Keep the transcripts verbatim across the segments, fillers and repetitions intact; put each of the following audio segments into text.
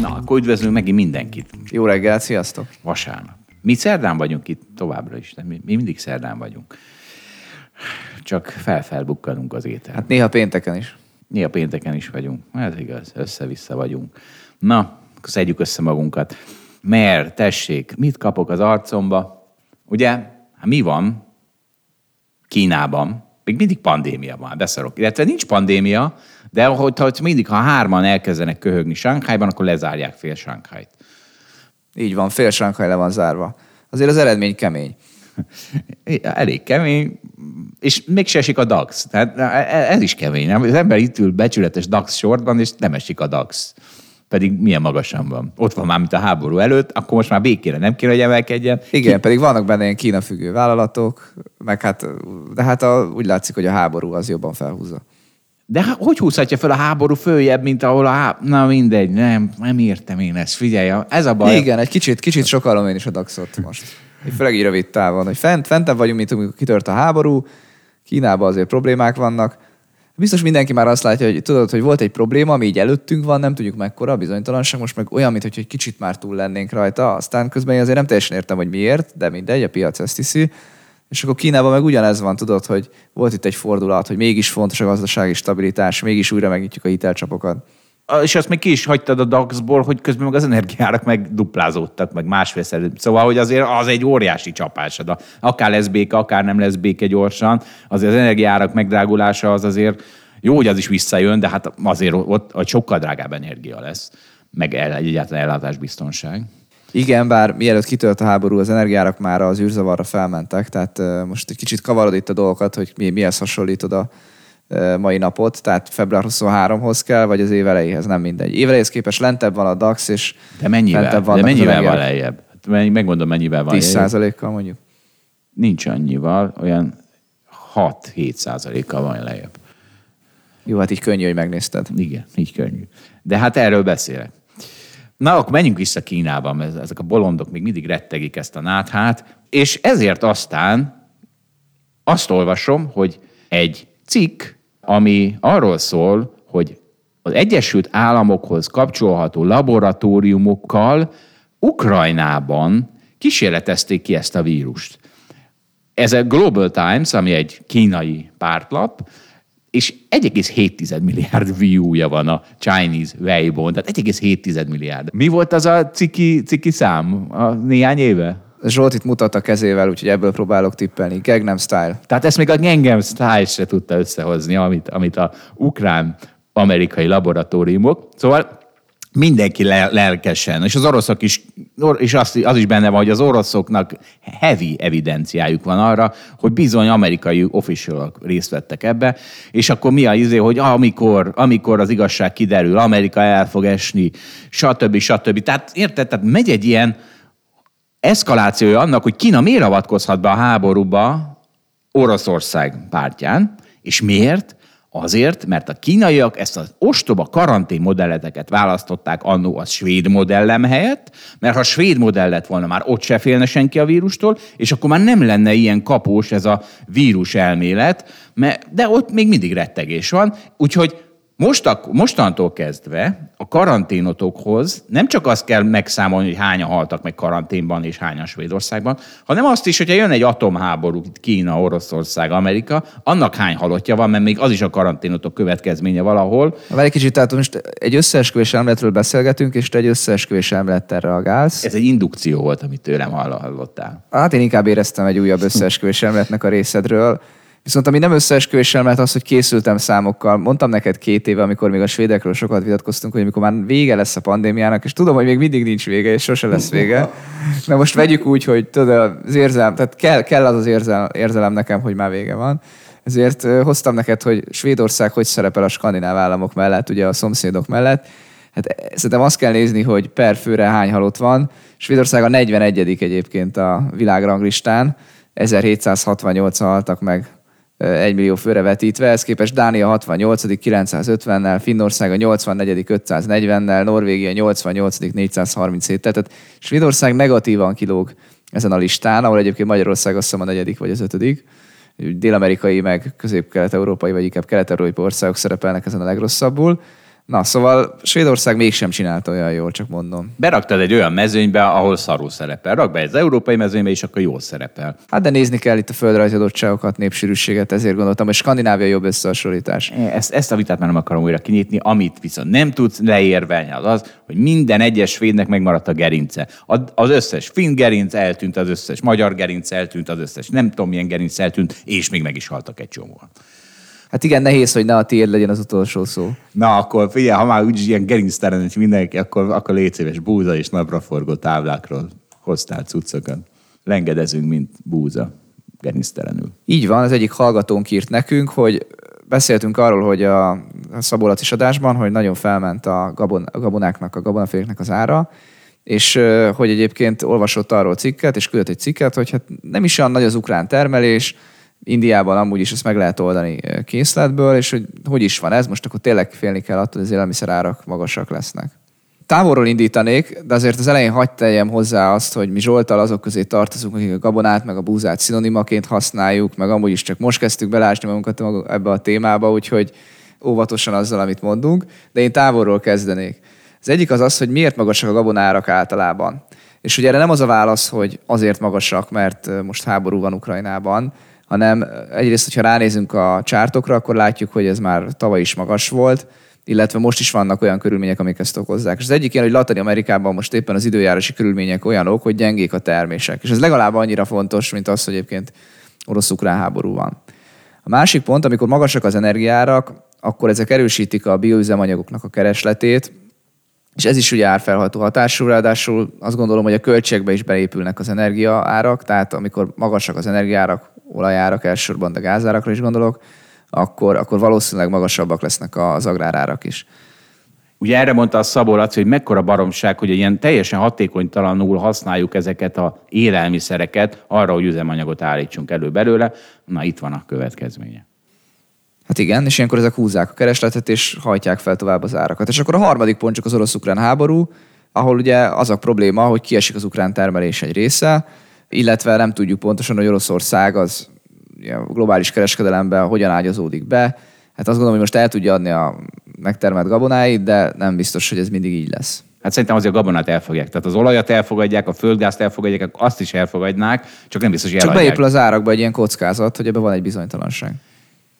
Na, akkor üdvözlünk megint mindenkit. Jó reggel, sziasztok! Vasárnap. Mi szerdán vagyunk itt továbbra is, de mi, mi mindig szerdán vagyunk. Csak felfelbukkanunk az étel. Hát néha pénteken is. Néha pénteken is vagyunk. Ez igaz, össze-vissza vagyunk. Na, szedjük össze magunkat. Mert, tessék, mit kapok az arcomba? Ugye, hát mi van Kínában? Még mindig pandémia van, beszarok. Illetve nincs pandémia, de hogyha mindig, ha hárman elkezdenek köhögni Sanghajban, akkor lezárják fél Sanghajt. Így van, fél Sanghaj le van zárva. Azért az eredmény kemény. Elég kemény, és még se esik a daksz. Tehát ez is kemény, nem? Az ember itt ül becsületes daksz sortban, és nem esik a daksz. Pedig milyen magasan van. Ott van már, mint a háború előtt, akkor most már békére nem kéne, hogy emelkedjen. Igen, Ki... pedig vannak benne ilyen Kína függő vállalatok, meg hát, de hát a, úgy látszik, hogy a háború az jobban felhúzza. De hogy húzhatja fel a háború följebb, mint ahol a háború? Na mindegy, nem, nem értem én ezt, figyelj, ez a baj. Igen, egy kicsit, kicsit sokalom én is a dakszot most. Főleg így rövid távon, hogy fent, fentem vagyunk, mint amikor kitört a háború, Kínában azért problémák vannak. Biztos mindenki már azt látja, hogy tudod, hogy volt egy probléma, ami így előttünk van, nem tudjuk mekkora, bizonytalanság, most meg olyan, mintha egy kicsit már túl lennénk rajta, aztán közben én azért nem teljesen értem, hogy miért, de mindegy, a piac ezt hiszi. És akkor Kínában meg ugyanez van, tudod, hogy volt itt egy fordulat, hogy mégis fontos a gazdasági stabilitás, mégis újra megnyitjuk a hitelcsapokat. És azt még ki is hagytad a dakszból, hogy közben meg az energiárak megduplázódtak, meg másfélszer. Szóval, hogy azért az egy óriási csapásod. Akár lesz béke, akár nem lesz béke gyorsan, azért az energiárak megdrágulása az azért jó, hogy az is visszajön, de hát azért ott sokkal drágább energia lesz, meg egyáltalán ellátásbiztonság. Igen, bár mielőtt kitört a háború, az energiárak már az űrzavarra felmentek, tehát most egy kicsit kavarod itt a dolgokat, hogy mi, mihez hasonlítod a mai napot, tehát február huszonharmadikához kell, vagy az év elejéhez, nem mindegy. Év elejéhez képest lentebb van a daksz, és de mennyivel, de mennyivel van lejjebb? Hát megmondom, mennyivel van lejjebb. tíz százalékkal mondjuk. Nincs annyival, olyan hat-hét százalékkal van lejjebb. Jó, hát így könnyű, hogy megnézted. Igen, így könnyű. De hát erről beszélek. Na, akkor menjünk vissza Kínában, mert ezek a bolondok még mindig rettegik ezt a náthát, és ezért aztán azt olvasom, hogy egy cikk, ami arról szól, hogy az Egyesült Államokhoz kapcsolható laboratóriumokkal Ukrajnában kísérletezték ki ezt a vírust. Ez a Global Times, ami egy kínai pártlap, és egy egész hét milliárd view-ja van a Chinese Weibo-n, tehát egy egész hét milliárd. Mi volt az a ciki, ciki szám a néhány éve? Zsolt itt mutat a kezével, úgyhogy ebből próbálok tippelni. Gangnam Style. Tehát ezt még a Gangnam Style se tudta összehozni, amit, amit a ukrán-amerikai laboratóriumok. Szóval mindenki lelkesen, és az oroszok is, és az, az is benne van, hogy az oroszoknak heavy evidenciájuk van arra, hogy bizony amerikai officialok részt vettek ebbe, és akkor mi a izé, hogy amikor, amikor az igazság kiderül, Amerika el fog esni, stb. stb. Tehát érted, tehát megy egy ilyen eszkalációja annak, hogy Kína miért avatkozhat be a háborúba Oroszország pártján, és miért? Azért, mert a kínaiak ezt az ostoba karantén modelleteket választották annó a svéd modellem helyett, mert ha svéd modell lett volna, már ott se félne senki a vírustól, és akkor már nem lenne ilyen kapós ez a vírus elmélet, mert, de ott még mindig rettegés van, úgyhogy Mostak, mostantól kezdve a karanténotokhoz nem csak azt kell megszámolni, hogy hányan haltak meg karanténban és hányan Svédországban, hanem azt is, hogyha jön egy atomháború, Kína, Oroszország, Amerika, annak hány halottja van, mert még az is a karanténotok következménye valahol. Várj egy kicsit, tehát most egy összeesküvés elméletről beszélgetünk, és te egy összeesküvés elmélettel reagálsz. Ez egy indukció volt, amit tőlem hallottál. Hát én inkább éreztem egy újabb összeesküvés elméletnek a részedről. Viszont ami nem összeesküvés elmélet az, hogy készültem számokkal. Mondtam neked két éve, amikor még a svédekről sokat vitatkoztunk, hogy amikor már vége lesz a pandémiának, és tudom, hogy még mindig nincs vége, és sose lesz vége. Na most vegyük úgy, hogy tudod, az érzelem, tehát kell, kell az az érzelem, érzelem nekem, hogy már vége van. Ezért hoztam neked, hogy Svédország hogy szerepel a skandináv államok mellett, ugye a szomszédok mellett. Hát szerintem azt kell nézni, hogy per főre hány halott van. Svédország a negyvenegyedik egyébként a világranglistán, ezerhétszázhatvannyolcan haltak meg egymillió főre vetítve, ez képest Dánia hatvannyolcadik kilencszázötvennel, Finnország a nyolcvannegyedik ötszáznegyvennel, Norvégia nyolcvannyolcadik négyszázharminchéttel, tehát Svédország negatívan kilóg ezen a listán, ahol egyébként Magyarország azt hiszem a negyedik vagy az ötödik. Dél-amerikai, meg közép-kelet-európai, vagy inkább kelet-európai országok szerepelnek ezen a legrosszabbul. Na, szóval Svédország mégsem csinálta olyan jól, csak mondom. Beraktad egy olyan mezőnybe, ahol szarul szerepel. Rakd be egy európai mezőnybe, és akkor jól szerepel. Hát de nézni kell itt a földrajzi adottságokat, népsűrűséget, ezért gondoltam, hogy Skandináviai jobb összehasonlítás. Ezt, ezt a vitát már nem akarom újra kinyitni, amit viszont nem tudsz leérvelni, az az, hogy minden egyes svédnek megmaradt a gerince. Az összes finn gerinc eltűnt, az összes magyar gerinc eltűnt, az összes nem tudom milyen gerinc eltűnt, és még meg is haltak egy csomóan. Hát igen, nehéz, hogy ne a tiéd legyen az utolsó szó. Na, akkor figyelj, ha már úgyis ilyen gerinctelen, hogy mindenki, akkor, akkor légy szíves, búza és napraforgó táblákról hoztál cuccokat. Lengedezünk, mint búza, gerinctelenül. Így van, az egyik hallgatónk írt nekünk, hogy beszéltünk arról, hogy a Szabó Laci adásban, hogy nagyon felment a, gabon, a gabonáknak, a gabonaféléknek az ára, és hogy egyébként olvasott arról cikket, és küldött egy cikket, hogy hát nem is olyan nagy az ukrán termelés, Indiában amúgy is ezt meg lehet oldani készletből, és hogy hogy is van ez, most akkor tényleg félni kell attól, hogy az élelmiszerárak magasak lesznek. Távolról indítanék, de azért az elején hadd tegyem hozzá azt, hogy mi Zsolttal azok közé tartozunk, akik a gabonát meg a búzát szinonimaként használjuk, meg amúgy is csak most kezdtük belásni magunkat ebbe a témába, úgyhogy óvatosan azzal, amit mondunk, de én távolról kezdenék. Az egyik az az, hogy miért magasak a gabonárak általában. És ugye erre nem az a válasz, hogy azért magasak, mert most háború van Ukrajnában, hanem egyrészt, hogyha ránézünk a csártokra, akkor látjuk, hogy ez már tavaly is magas volt, illetve most is vannak olyan körülmények, amik ezt okozzák. És az egyik ilyen, hogy Latin-Amerikában most éppen az időjárási körülmények olyanok, hogy gyengék a termések. És ez legalább annyira fontos, mint az, hogy egyébként orosz-ukrán háború van. A másik pont, amikor magasak az energiárak, akkor ezek erősítik a bioüzemanyagoknak a keresletét, és ez is ugye árfelhajtó hatású, ráadásul azt gondolom, hogy a költségbe is beépülnek az energiaárak, tehát amikor magasak az energiaárak, olajárak, elsősorban a gázárakra is gondolok, akkor, akkor valószínűleg magasabbak lesznek az agrárárak is. Ugye erre mondta a Szabó Laci, hogy mekkora baromság, hogy ilyen teljesen hatékonytalanul használjuk ezeket az élelmiszereket arra, hogy üzemanyagot állítsunk elő belőle. Na, itt van a következménye. Hát igen, és ilyenkor ezek húzzák a keresletet, és hajtják fel tovább az árakat. És akkor a harmadik pont csak az orosz-ukrán háború, ahol ugye az a probléma, hogy kiesik az ukrán termelés egy része, illetve nem tudjuk pontosan, hogy Oroszország az globális kereskedelemben hogyan ágyazódik be. Hát azt gondolom, hogy most el tudja adni a megtermelt gabonáit, de nem biztos, hogy ez mindig így lesz. Hát szerintem azért a gabonát elfogadják. Tehát az olajat elfogadják, a földgázt elfogadják, azt is elfogadnák, csak nem biztos, hogy eladják. Csak beépül az árakba egy ilyen kockázat, hogy ebben van egy bizonytalanság.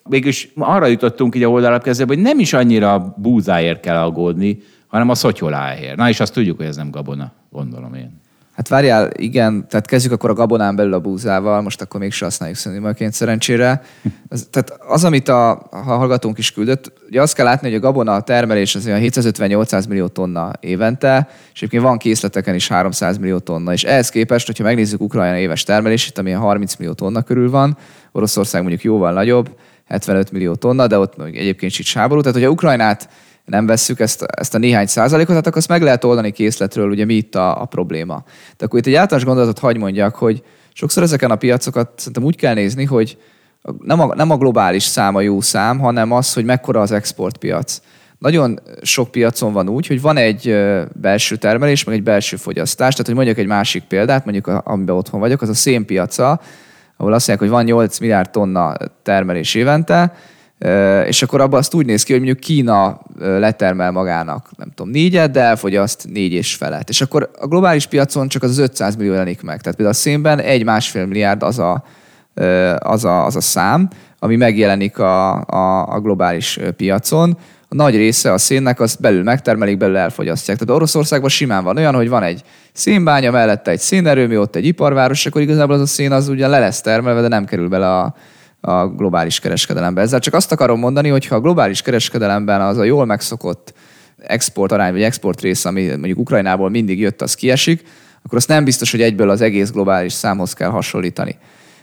Mégis arra jutottunk így a Hold Alapkezelőbe, hogy nem is annyira búzáért kell aggódni, hanem a szotyoláért. Na és azt tudjuk, hogy ez nem gabona, gondolom én. Hát várjál, igen, tehát kezdjük akkor a gabonán belül a búzával, most akkor mégse használjuk színűmaként szerencsére. Az, tehát az, amit a, a hallgatónk is küldött, ugye azt kell látni, hogy a gabona termelés az olyan hétszázötven-nyolcszáz millió tonna évente, és egyébként van készleteken is háromszáz millió tonna, és ehhez képest, hogyha megnézzük Ukrajna éves termelését, ami harminc millió tonna körül van, Oroszország mondjuk jóval nagyobb, hetvenöt millió tonna, de ott egyébként sincs háború, tehát hogyha Ukrajnát nem vesszük ezt, ezt a néhány százalékot, hát akkor azt meg lehet oldani készletről, ugye mi itt a, a probléma. De akkor itt egy általános gondolatot hagy mondjak, hogy sokszor ezeken a piacokat szerintem úgy kell nézni, hogy nem a, nem a globális szám a jó szám, hanem az, hogy mekkora az exportpiac. Nagyon sok piacon van úgy, hogy van egy belső termelés, meg egy belső fogyasztás. Tehát, hogy mondjak egy másik példát, mondjuk a, amiben otthon vagyok, az a szénpiaca, ahol azt mondják, hogy van nyolc milliárd tonna termelés évente, és akkor abban azt úgy néz ki, hogy mondjuk Kína letermel magának, nem tudom, négyet, de elfogyaszt négy és felett. És akkor a globális piacon csak az ötszáz millió jelenik meg. Tehát például a szénben egy másfél milliárd az a, az a, az a szám, ami megjelenik a, a, a globális piacon. A nagy része a szénnek, azt belül megtermelik, belül elfogyasztják. Tehát Oroszországban simán van olyan, hogy van egy szénbánya, mellette egy szénerőmű, ott egy iparváros, akkor igazából az a szén az ugyan le lesz termelve, de nem kerül bele a a globális kereskedelembe. Ezzel csak azt akarom mondani, hogy ha a globális kereskedelemben az a jól megszokott export arány, vagy export rész, ami mondjuk Ukrajnából mindig jött, az kiesik, akkor azt nem biztos, hogy egyből az egész globális számhoz kell hasonlítani.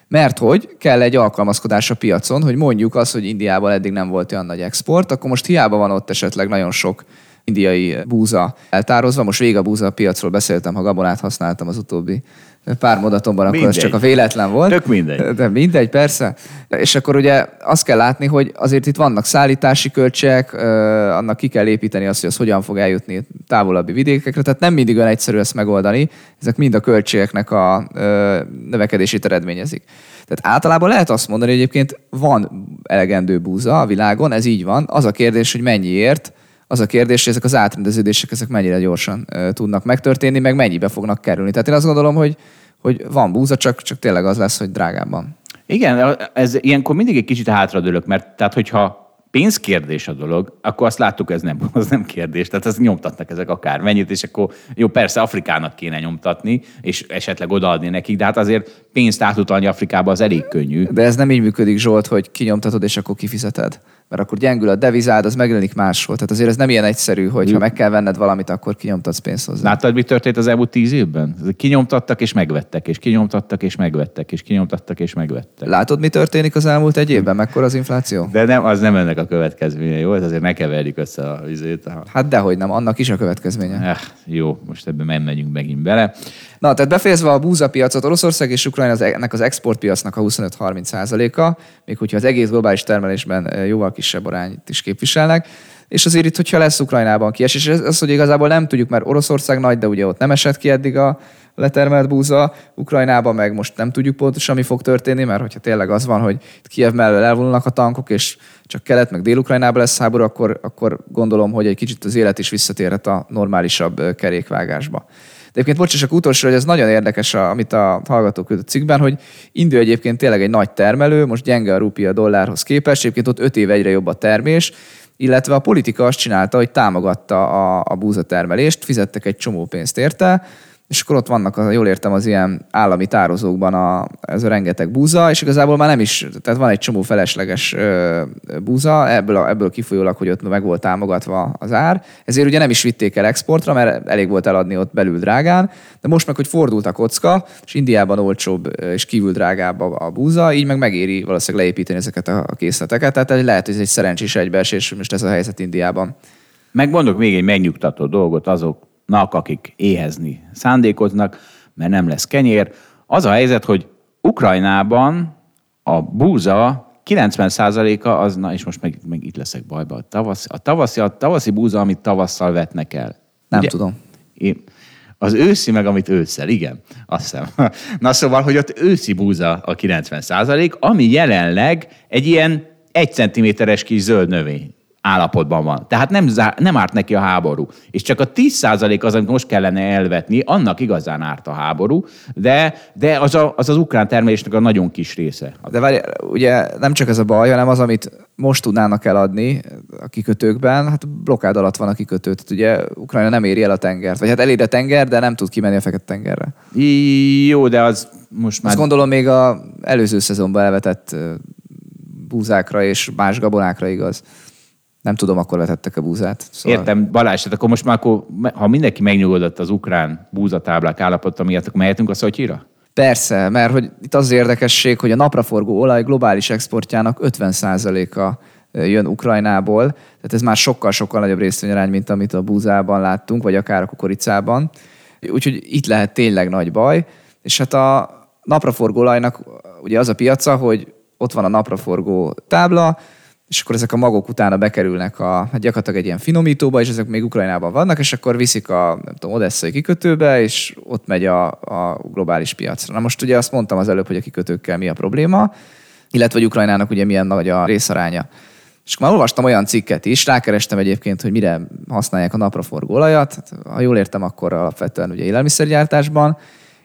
Mert hogy kell egy alkalmazkodás a piacon, hogy mondjuk az, hogy Indiában eddig nem volt olyan nagy export, akkor most hiába van ott esetleg nagyon sok indiai búza eltározva. Most végig a búza piacról beszéltem, ha gabonát használtam az utóbbi pár mondatomban, akkor mindegy. Ez csak a véletlen volt. Tök mindegy. De mindegy, persze. És akkor ugye azt kell látni, hogy azért itt vannak szállítási költségek, annak ki kell építeni azt, hogy az hogyan fog eljutni távolabbi vidékekre. Tehát nem mindig olyan egyszerű ezt megoldani. Ezek mind a költségeknek a növekedését eredményezik. Tehát általában lehet azt mondani, hogy egyébként van elegendő búza a világon, ez így van. Az a kérdés, hogy mennyiért. Az a kérdés, hogy ezek az átrendeződések ezek mennyire gyorsan ö, tudnak megtörténni, meg mennyibe fognak kerülni. Tehát én azt gondolom, hogy, hogy van búza, csak, csak tényleg az lesz, hogy drágábban. Igen, ez ilyenkor mindig egy kicsit hátradőlök, mert tehát, hogyha pénzkérdés a dolog, akkor azt láttuk, ez nem, az nem kérdés. Tehát ezt nyomtatnak ezek akár mennyit, és akkor jó, persze Afrikának kéne nyomtatni, és esetleg odaadni nekik, de hát azért pénzt átutalni Afrikába az elég könnyű. De ez nem így működik, Zsolt, hogy kinyomtatod, és akkor kifizeted. Mert akkor gyengül a devizád, az megjelenik máshol. Tehát azért ez nem ilyen egyszerű, hogy ha meg kell venned valamit, akkor kinyomtatsz pénzt hozzá. Láttad, mi történt az elmúlt tíz évben? Kinyomtattak és megvettek, és kinyomtattak és megvettek, és kinyomtattak és megvettek. Látod, mi történik az elmúlt egy évben? Mekkora az infláció? De nem, az nem ennek a következménye, jó? Ez azért ne keverjük össze a vizét. Aha. Hát dehogy nem, annak is a következménye. Eh, jó, most ebben nem megyünk megint bele. Na, tehát befejezve a búzapiacot, Oroszország és Ukrajna az, ennek az exportpiacnak a huszonöt-harminc százaléka, még hogyha az egész globális termelésben jóval kisebb arányt is képviselnek. És azért itt, hogyha lesz Ukrajnában kiesés, és az, hogy igazából nem tudjuk, mert Oroszország nagy, de ugye ott nem esett ki eddig a letermelt búza, Ukrajnában meg most nem tudjuk pontosan, mi fog történni, mert hogyha tényleg az van, hogy Kijev mellől elvonulnak a tankok, és csak kelet, meg Dél-Ukrajnában lesz háború, akkor, akkor gondolom, hogy egy kicsit az élet is visszatérhet a normálisabb kerékvágásba. De egyébként bocsásak utolsó, hogy ez nagyon érdekes, amit a hallgatók küldött cikkben, hogy India egyébként tényleg egy nagy termelő, most gyenge a rupia dollárhoz képest, egyébként ott öt év egyre jobb a termés, illetve a politika azt csinálta, hogy támogatta a, a búzatermelést, fizettek egy csomó pénzt érte, és akkor ott vannak, az, jól értem, az ilyen állami tározókban a, ez a rengeteg búza, és igazából már nem is, tehát van egy csomó felesleges ö, búza, ebből, a, ebből kifolyólag, hogy ott meg volt támogatva az ár, ezért ugye nem is vitték el exportra, mert elég volt eladni ott belül drágán, de most meg, hogy fordult a kocka, és Indiában olcsóbb és kívül drágább a, a búza, így meg megéri valószínűleg leépíteni ezeket a, a készleteket, tehát lehet, hogy ez egy szerencsés egybeesés, most ez a helyzet Indiában. Megmondok még egy megnyugtató dolgot azok, nak, akik éhezni szándékoznak, mert nem lesz kenyér. Az a helyzet, hogy Ukrajnában a búza kilencven százaléka az, na és most meg, meg itt leszek bajba, a tavaszi, a tavaszi, a tavaszi búza, amit tavasszal vetnek el. Nem Ugye? tudom. Én, az őszi meg, amit ősszel, igen, azt hiszem. Na szóval, hogy ott őszi búza a kilencven százalék, ami jelenleg egy ilyen egy centiméteres kis zöld növény állapotban van. Tehát nem, zá- nem árt neki a háború. És csak a tíz százalék az, amit most kellene elvetni, annak igazán árt a háború, de, de az, a, az az ukrán termelésnek a nagyon kis része. De várj, ugye nem csak ez a baj, hanem az, amit most tudnának eladni a kikötőkben, hát blokkád alatt van a kikötő. Tehát ugye Ukrajna nem éri el a tengert. Vagy hát elér a tenger, de nem tud kimenni a Fekete-tengerre. Jó, de az most már... Azt gondolom még az előző szezonban elvetett búzákra és más gabonákra igaz. Nem tudom, akkor vetettek a búzát. Szóval... Értem, Balázs, tehát akkor most már, akkor, ha mindenki megnyugodott az ukrán búzatáblák állapota miatt, akkor mehetünk a Szotyira? Persze, mert hogy itt az érdekesség, hogy a napraforgó olaj globális exportjának ötven százaléka jön Ukrajnából, tehát ez már sokkal-sokkal nagyobb részvényarány, mint amit a búzában láttunk, vagy akár a kukoricában. Úgyhogy itt lehet tényleg nagy baj. És hát a napraforgó olajnak ugye az a piaca, hogy ott van a napraforgó tábla, és akkor ezek a magok utána bekerülnek a, hát gyakorlatilag egy ilyen finomítóba, és ezek még Ukrajnában vannak, és akkor viszik a, nem tudom, odesszai kikötőbe, és ott megy a, a globális piacra. Na most ugye azt mondtam az előbb, hogy a kikötőkkel mi a probléma, illetve hogy Ukrajnának ugye milyen nagy a részaránya. És már olvastam olyan cikket is, rákerestem egyébként, hogy mire használják a napraforgó olajat, ha jól értem, akkor alapvetően ugye élelmiszergyártásban,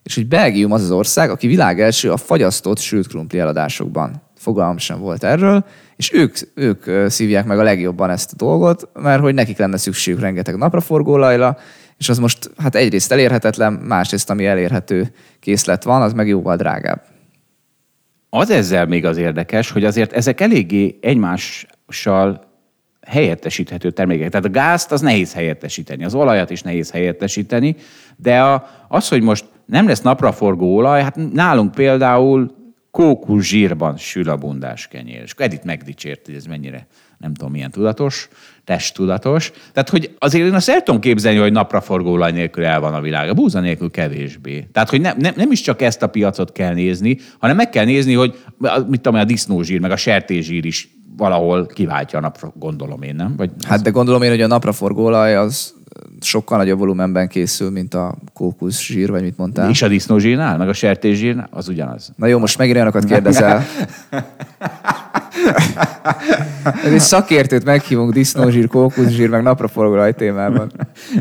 és hogy Belgium az az ország, aki világ első a fagyasztott sült krumpli eladásokban. Fogalmam sem volt erről, és ők, ők szívják meg a legjobban ezt a dolgot, mert hogy nekik lenne szükségük rengeteg napraforgóolajra, és az most hát egyrészt elérhetetlen, másrészt ami elérhető készlet van, az meg jóval drágább. Az ezzel még az érdekes, hogy azért ezek eléggé egymással helyettesíthető termékek. Tehát a gázt az nehéz helyettesíteni, az olajat is nehéz helyettesíteni, de a, az, hogy most nem lesz napraforgó olaj, hát nálunk például kókusz zsírban sül a bundás kenyér. És Edith megdicsért, hogy ez mennyire, nem tudom, milyen tudatos, testtudatos. Tehát, hogy azért én azt el tudom képzelni, hogy napraforgó olaj nélkül el van a világ, a búza nélkül kevésbé. Tehát, hogy ne, ne, nem is csak ezt a piacot kell nézni, hanem meg kell nézni, hogy mit tudom, a disznózsír, meg a sertészsír is valahol kiváltja a napra, gondolom én, nem? Vagy hát, de gondolom én, hogy a napraforgó olaj az sokkal nagyobb volumenben készül, mint a kókuszsír, vagy mit mondtál. És a disznózsírnál, meg a sertészsírnál, az ugyanaz. Na jó, most megint olyanokat kérdezel. Egy szakértőt meghívunk disznózsír, kókuszsír, meg napraforgóolaj témában.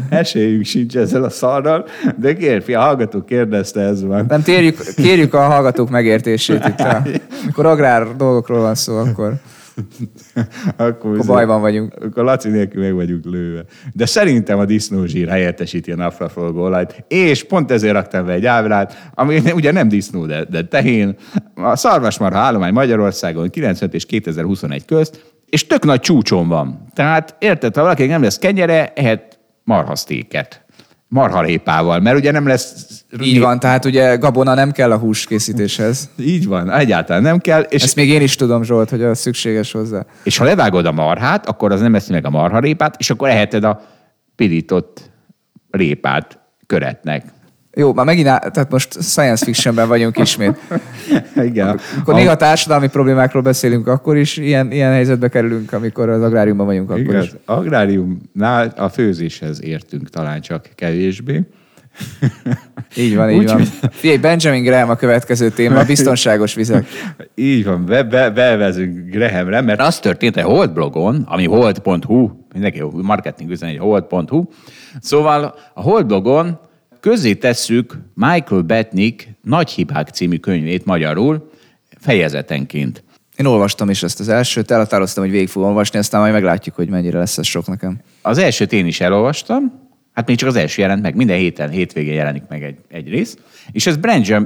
Esélyünk sincs ezzel a szarral, de kérfi, a hallgatók kérdezte, ez van. Nem, térjük, kérjük a hallgatók megértését itt. A, amikor agrár dolgokról van szó, akkor... akkor, akkor bajban vagyunk. Akkor Laci nélkül meg vagyunk lőve. De szerintem a disznózsír helyettesíti a napraforgóolajt, és pont ezért raktam be egy ábrát, ami ugye nem disznó, de, de tehén. A szarvasmarha állomány Magyarországon kilencvenöt és kétezer-huszonegy közt, és tök nagy csúcson van. Tehát érted, ha valakinek nem lesz kenyere, ehet marhasztéket. Marharépával, mert ugye nem lesz... Így van, tehát ugye gabona nem kell a húskészítéshez. Így van, egyáltalán nem kell. És ezt még én is tudom, Zsolt, hogy az szükséges hozzá. És ha levágod a marhát, akkor az nem eszi meg a marharépát, és akkor eheted a pirított répát köretnek. Jó, már megint, tehát most science fictionben vagyunk ismét. Igen. Akkor néha társadalmi problémákról beszélünk, akkor is ilyen, ilyen helyzetbe kerülünk, amikor az agráriumban vagyunk, akkor igaz. Is. Agráriumnál a főzéshez értünk talán csak kevésbé. Így van, így úgy, van. Figyelj, Benjamin Graham a következő téma, biztonságos vizek. Így van, be, be, bevezünk Grahamre, mert az történt egy Hold blogon, ami holt pont hu, mindenki jó, marketing üzenet, holt pont hu. Szóval a Hold blogon közzé tesszük Michael Batnick Nagy hibák című könyvét magyarul, fejezetenként. Én olvastam is ezt az elsőt, elhatároztam, hogy végig fogom olvasni, aztán majd meglátjuk, hogy mennyire lesz ez sok nekem. Az elsőt én is elolvastam, hát még csak az első jelent meg, minden héten, hétvégén jelenik meg egy, egy rész, és ez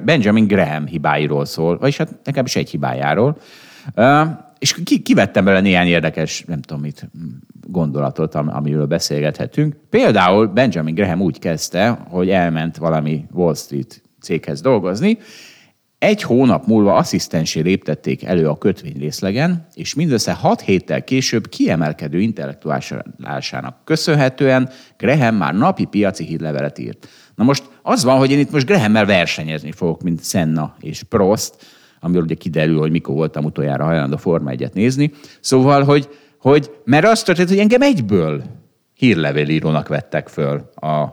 Benjamin Graham hibáiról szól, vagyis hát nekem is egy hibájáról. És kivettem bele néhány érdekes, nem tudom mit, gondolatot, amiről beszélgethetünk. Például Benjamin Graham úgy kezdte, hogy elment valami Wall Street céghez dolgozni. Egy hónap múlva asszisztensé léptették elő a kötvényrészlegen, és mindössze hat héttel később kiemelkedő intellektuálásának köszönhetően Graham már napi piaci hírlevelet írt. Na most az van, hogy én itt most Grahammel versenyezni fogok, mint Senna és Prost, amiről ugye kiderül, hogy mikor voltam utoljára hajlandó Forma egyet nézni. Szóval, hogy, hogy mert azt történt, hogy engem egyből hírlevélírónak vettek föl a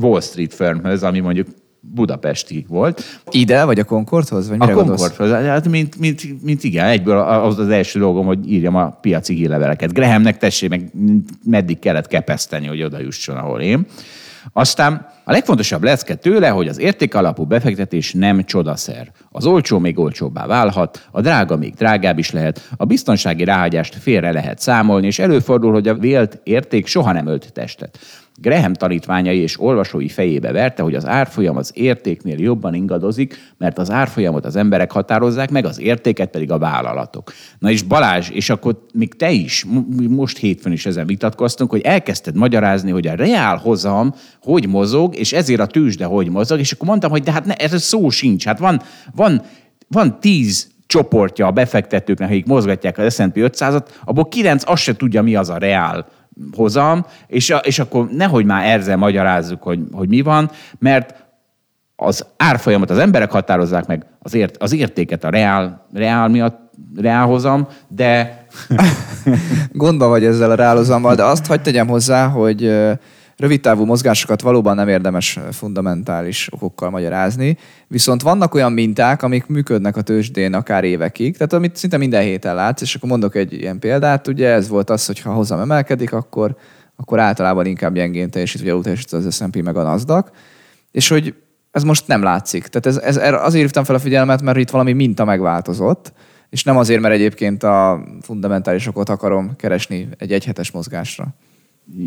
Wall Street firmhöz, ami mondjuk budapesti volt. Ide, vagy a Concordhoz? Vagy a Concordhoz, hát mint, mint, mint igen, egyből az az első dolgom, hogy írjam a piaci hírleveleket. Grahamnek tessék meg, meddig kellett kepeszteni, hogy oda jusson, ahol én. Aztán a legfontosabb lecke tőle, hogy az értékalapú befektetés nem csodaszer. Az olcsó még olcsóbbá válhat, a drága még drágább is lehet, a biztonsági ráhagyást félre lehet számolni, és előfordul, hogy a vélt érték soha nem ölt testet. Graham tanítványai és olvasói fejébe verte, hogy az árfolyam az értéknél jobban ingadozik, mert az árfolyamot az emberek határozzák meg, az értéket pedig a vállalatok. Na és Balázs, és akkor még te is, most hétfőn is ezen vitatkoztunk, hogy elkezdted magyarázni, hogy a reál hozam hogy mozog, és ezért a tőzsde hogy mozog, és akkor mondtam, hogy de hát ne, ez szó sincs, hát van, van, van tíz csoportja a befektetőknek, akik mozgatják az es end pí ötszázat, abból kilenc azt se tudja, mi az a reál hozam, és, és akkor nehogy már ezzel magyarázzuk, hogy, hogy mi van, mert az árfolyamot az emberek határozzák meg, az, ért, az értéket a reál, reál miatt, reálhozam, de... Gondba vagy ezzel a reálhozammal, de azt hadd tegyem hozzá, hogy rövidtávú mozgásokat valóban nem érdemes fundamentális okokkal magyarázni, viszont vannak olyan minták, amik működnek a tőzsdén akár évekig, tehát amit szinte minden héten látsz, és akkor mondok egy ilyen példát, ugye ez volt az, hogy ha hozam emelkedik, akkor, akkor általában inkább gyengén teljesít, ugye utasít az es end pí meg a NASDAQ, és hogy ez most nem látszik. Tehát ez, ez, azért hívtam fel a figyelmet, mert itt valami minta megváltozott, és nem azért, mert egyébként a fundamentális okot akarom keresni egy egyhetes mozgásra.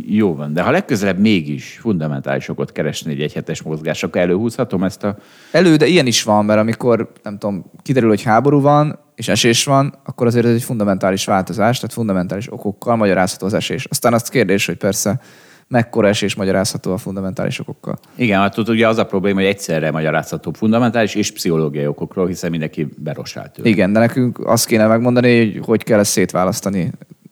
Jó van, de ha legközelebb mégis fundamentálisokat keresni egy egyhetes mozgás, akkor előhúzhatom ezt a... Elő, de ilyen is van, mert amikor, nem tudom, kiderül, hogy háború van, és esés van, akkor azért ez egy fundamentális változás, tehát fundamentális okokkal magyarázható az esés. Aztán azt kérdés, hogy persze mekkora esés magyarázható a fundamentális okokkal. Igen, hát tudod, ugye az a probléma, hogy egyszerre magyarázható fundamentális és pszichológiai okokról, hiszen mindenki berossált tőle. Igen, de nekünk azt kéne megmondani, hogy hogy kell ezt szétválasztani.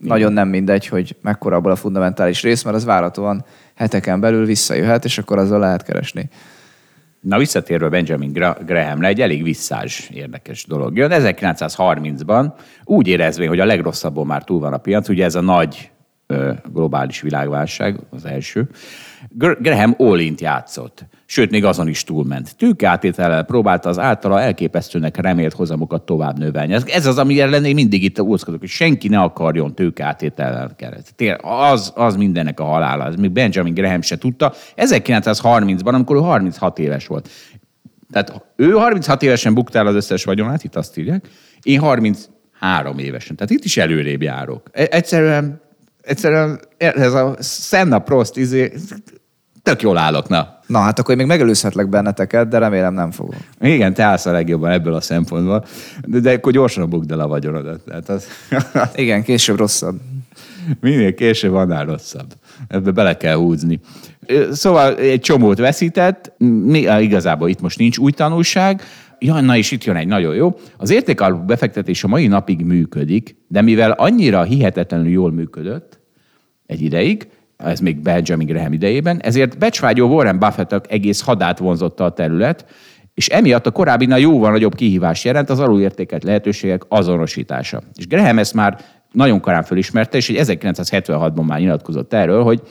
Igen. Nagyon nem mindegy, hogy mekkora abból a fundamentális rész, mert az várhatóan heteken belül visszajöhet, és akkor azzal lehet keresni. Na, visszatérve Benjamin Graham-re egy elég visszás érdekes dolog jön. ezerkilencszázharmincban úgy érezvén, hogy a legrosszabbon már túl van a piac, ugye ez a nagy ö, globális világválság, az első, Graham all-int játszott. Sőt, még azon is túlment. Tőkeátétellel próbálta az általa elképesztőnek remélt hozamokat tovább növelni. Ez az, ami ellen én mindig itt úszkodok, hogy senki ne akarjon tőkeátétellel keresni. Az, az mindennek a halála. Ez még Benjamin Graham se tudta. ezerkilencszázharmincban, amikor ő harminchat éves volt. Tehát ő harminchat évesen buktál az összes vagyonát, itt azt írják. Én harminchárom évesen. Tehát itt is előrébb járok. Egyszerűen, egyszerűen ez a Senna Prost izé... Tök jól állok, na. Na, hát akkor még megelőzhetlek benneteket, de remélem nem fogom. Igen, te állsz a legjobban ebből a szempontból, de, de akkor gyorsan bukd el a vagyonodat. Tehát az... Igen, később rosszabb. Minél később, annál rosszabb. Ebbe bele kell húzni. Szóval egy csomót veszített, igazából itt most nincs új tanulság. Ja, na és itt jön egy nagyon jó. Az értékalapú befektetés a mai napig működik, de mivel annyira hihetetlenül jól működött egy ideig, ez még Benjamin Graham idejében, ezért becsvágyó Warren Buffettnak egész hadát vonzotta a terület, és emiatt a korábbinál jóval nagyobb kihívást jelent az alulértékelt lehetőségek azonosítása. És Graham ezt már nagyon korán fölismerte, és ezerkilencszázhetvenhatban már nyilatkozott erről, hogy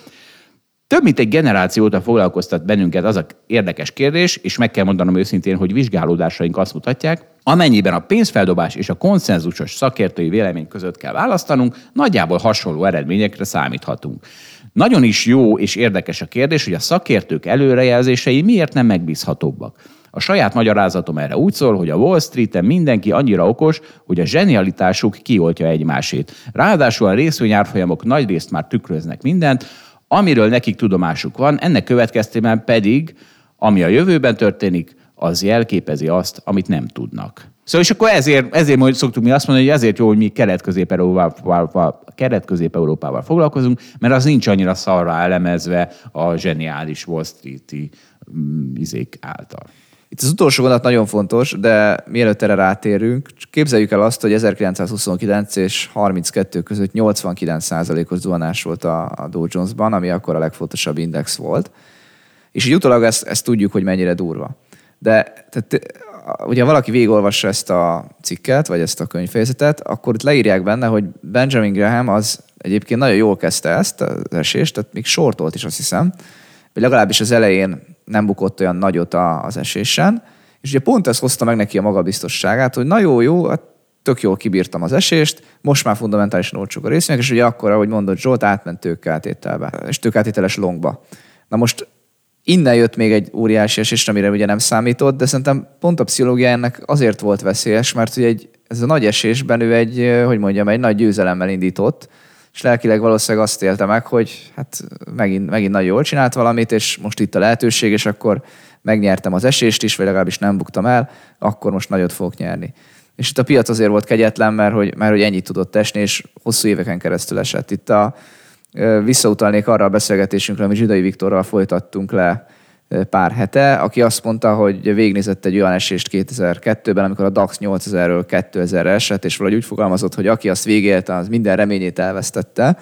több mint egy generáció óta foglalkoztat bennünket az a érdekes kérdés, és meg kell mondanom őszintén, hogy vizsgálódásaink azt mutatják, amennyiben a pénzfeldobás és a konszenzusos szakértői vélemény között kell választanunk, nagyjából hasonló eredményekre számíthatunk. Nagyon is jó és érdekes a kérdés, hogy a szakértők előrejelzései miért nem megbízhatóbbak. A saját magyarázatom erre úgy szól, hogy a Wall Street-en mindenki annyira okos, hogy a zsenialitásuk kioltja egymásét. Ráadásul a részvényárfolyamok nagyrészt már tükröznek mindent, amiről nekik tudomásuk van, ennek következtében pedig, ami a jövőben történik, az jelképezi azt, amit nem tudnak. Szóval és akkor ezért, ezért majd szoktuk mi azt mondani, hogy ezért jó, hogy mi Kelet-Közép-Európával, Kelet-Közép-Európával foglalkozunk, mert az nincs annyira szarra elemezve a zseniális Wall Street-i izék által. Itt az utolsó mondat nagyon fontos, de mielőtt erre rátérünk, képzeljük el azt, hogy ezerkilencszázhuszonkilenc és harminckettő között nyolcvankilenc százalékos zuhanás volt a Dow Jones-ban, ami akkor a legfontosabb index volt. És így utólag ezt, ezt tudjuk, hogy mennyire durva. De tehát, ugye valaki végigolvassa ezt a cikket, vagy ezt a könyvfejezetet, akkor itt leírják benne, hogy Benjamin Graham az egyébként nagyon jól kezdte ezt az esést, tehát még shortolt is azt hiszem, vagy legalábbis az elején nem bukott olyan nagyot az esésen, és ugye pont ez hozta meg neki a magabiztosságát, hogy na jó, jó, hát tök jól kibírtam az esést, most már fundamentálisan olcsók a részvények, és ugye akkor, ahogy mondott Zsolt, átment tőkeátételbe, és tőkeátételes longba. Na most innen jött még egy óriási esés, amire ugye nem számított, de szerintem pont a pszichológia ennek azért volt veszélyes, mert ugye egy, ez a nagy esésben ő egy, hogy mondjam, egy nagy győzelemmel indított, és lelkileg valószínűleg azt élte meg, hogy hát megint, megint nagyon jól csinált valamit, és most itt a lehetőség, és akkor megnyertem az esést is, vagy legalábbis nem buktam el, akkor most nagyot fogok nyerni. És itt a piac azért volt kegyetlen, mert hogy, mert, hogy ennyit tudott esni, és hosszú éveken keresztül esett. Itt a, visszautalnék arra a beszélgetésünkre, amit Zsidai Viktorral folytattunk le pár hete, aki azt mondta, hogy végignézett egy olyan esést kétezer-kettőben, amikor a DAX nyolcezerről kétezerre esett, és valahogy úgy fogalmazott, hogy aki azt végélte, az minden reményét elvesztette.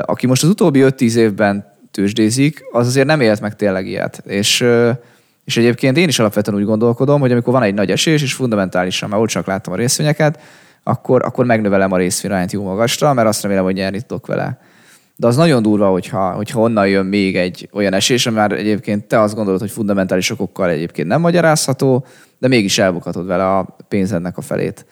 Aki most az utóbbi öt-tíz évben tőzsdézik, az azért nem élt meg tényleg ilyet. És, és egyébként én is alapvetően úgy gondolkodom, hogy amikor van egy nagy esés, és fundamentálisan, mert olcsónak láttam a részvényeket, akkor, akkor megnövelem a részvényt jó magasra, mert azt remélem, hogy nyerni tudok vele. De az nagyon durva, hogyha, hogyha onnan jön még egy olyan esés, ami már egyébként te azt gondolod, hogy fundamentális okokkal egyébként nem magyarázható, de mégis elbukhatod vele a pénzednek a felét.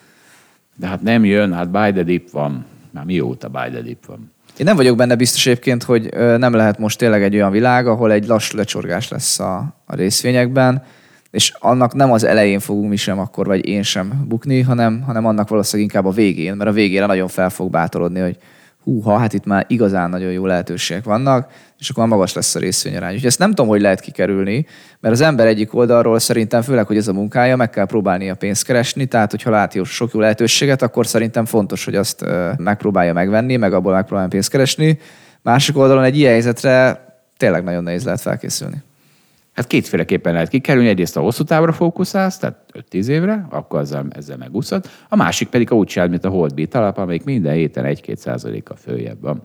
De hát nem jön, hát buy the dip van. Már mióta buy the dip van? Én nem vagyok benne biztos egyébként, hogy nem lehet most tényleg egy olyan világ, ahol egy lassú lecsorgás lesz a, a részvényekben, és annak nem az elején fogunk mi sem akkor, vagy én sem bukni, hanem, hanem annak valószínűleg inkább a végén, mert a végére nagyon fel fog bátorodni, hogy húha, hát itt már igazán nagyon jó lehetőségek vannak, és akkor már magas lesz a részvényarány. Úgyhogy ezt nem tudom, hogy lehet kikerülni, mert az ember egyik oldalról szerintem, főleg, hogy ez a munkája, meg kell próbálnia pénzt keresni, tehát hogyha látja sok jó lehetőséget, akkor szerintem fontos, hogy azt megpróbálja megvenni, meg abból megpróbálja pénzt keresni. Másik oldalon egy ilyen helyzetre tényleg nagyon nehéz lehet felkészülni. Hát kétféleképpen lehet kikerülni, egyrészt a hosszú távra fókuszálsz, tehát öt-tíz évre, akkor ezzel, ezzel megúszod. A másik pedig úgy csinál, mint a Hold béta alap, amelyik minden héten egy-két százaléka följebb van.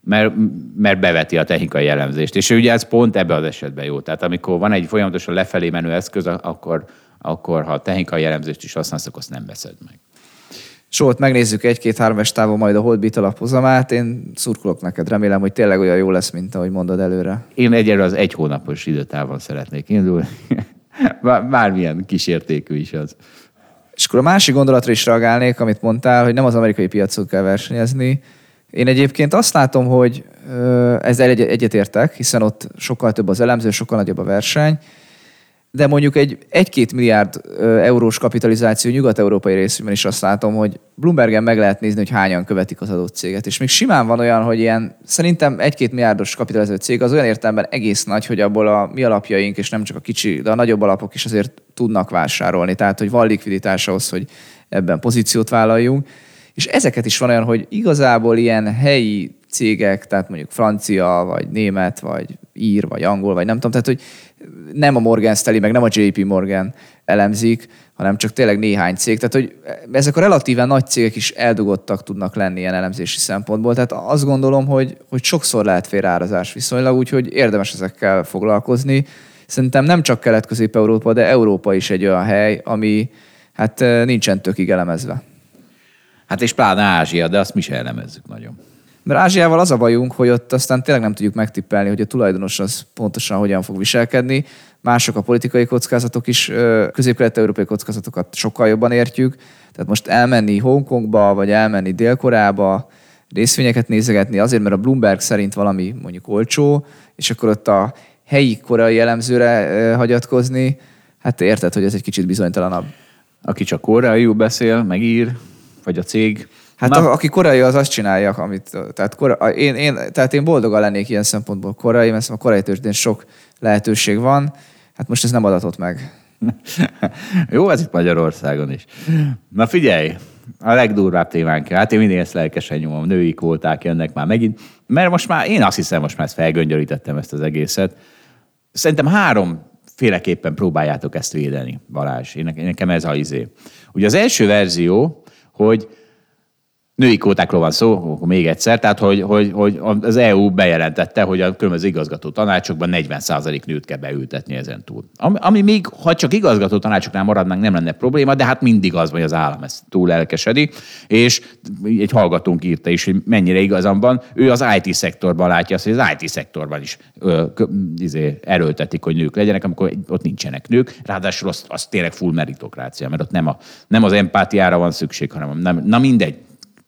Mert, mert beveti a technikai jellemzést. És ugye ez pont ebben az esetben jó. Tehát amikor van egy folyamatosan lefelé menő eszköz, akkor, akkor ha a technikai jellemzést is használsz, akkor azt nem veszed meg. Zsolt, megnézzük egy-két-hármes távon majd a Hold béta alap hozamát. Én szurkolok neked, remélem, hogy tényleg olyan jó lesz, mint ahogy mondod előre. Én egyelőre az egy hónapos időtávon szeretnék indulni. Bármilyen kísértékű is az. És akkor a másik gondolatra is reagálnék, amit mondtál, hogy nem az amerikai piacon kell versenyezni. Én egyébként azt látom, hogy ezzel egy- egyetértek, hiszen ott sokkal több az elemző, sokkal nagyobb a verseny, de mondjuk egy egy-két milliárd eurós kapitalizáció nyugat-európai részében is azt látom, hogy Bloombergen meg lehet nézni, hogy hányan követik az adott céget. És még simán van olyan, hogy ilyen, szerintem egy-két milliárdos kapitalizáló cég az olyan értelemben egész nagy, hogy abból a mi alapjaink, és nem csak a kicsi, de a nagyobb alapok is azért tudnak vásárolni. Tehát, hogy van likviditás ahhoz, hogy ebben pozíciót vállaljunk. És ezeket is van olyan, hogy igazából ilyen helyi cégek, tehát mondjuk francia, vagy német, vagy ír, vagy angol, vagy nem tudom, tehát hogy nem a Morgan Stanley, meg nem a jé pé Morgan elemzik, hanem csak tényleg néhány cég. Tehát, hogy ezek a relatíven nagy cégek is eldugottak tudnak lenni ilyen elemzési szempontból. Tehát azt gondolom, hogy, hogy sokszor lehet félreárazás viszonylag, úgyhogy érdemes ezekkel foglalkozni. Szerintem nem csak Kelet-Közép-Európa, de Európa is egy olyan hely, ami hát nincsen tökig elemezve. Hát és pláne Ázsia, de azt mi sem elemezzük nagyon. Mert Ázsiával az a bajunk, hogy ott aztán tényleg nem tudjuk megtippelni, hogy a tulajdonos az pontosan hogyan fog viselkedni. Mások a politikai kockázatok is, közép-kelet-európai kockázatokat sokkal jobban értjük. Tehát most elmenni Hongkongba, vagy elmenni Dél-Koreába, részvényeket nézegetni azért, mert a Bloomberg szerint valami mondjuk olcsó, és akkor ott a helyi koreai elemzőre hagyatkozni, hát érted, hogy ez egy kicsit bizonytalanabb. Aki csak koreaiul beszél, meg ír, vagy a cég... Hát a, aki korai, az azt csinálja, amit... Tehát, korai, én, én, tehát én boldogan lennék ilyen szempontból korai, mert a korai tőzsdén sok lehetőség van. Hát most ez nem adatott meg. Jó, ez itt Magyarországon is. Na figyelj, a legdurvább témánk. Hát én mindig ezt lelkesen nyomom. Női kvóták jönnek már megint. Mert most már, én azt hiszem, most már ezt felgöngyölítettem ezt az egészet. Szerintem három féleképpen próbáljátok ezt védeni, Balázs. Én, nekem ez a izé. Ugye az első verzió, hogy... Női kvótákról van szó, még egyszer, tehát hogy, hogy, hogy az é u bejelentette, hogy a különböző igazgató tanácsokban negyven százalék nőt kell beültetni ezen túl. Ami, ami még, ha csak igazgató tanácsoknál maradnánk, nem lenne probléma, de hát mindig az, hogy az állam ezt túl elkesedik, és egy hallgatónk írta is, hogy mennyire igazán van, ő az í té-szektorban látja azt, hogy az í té-szektorban is ö, kö, izé, erőltetik, hogy nők legyenek, amikor ott nincsenek nők, ráadásul az, az tényleg full meritokrácia, mert ott nem, a, nem az empátiára van szükség, hanem nem, na mindegy.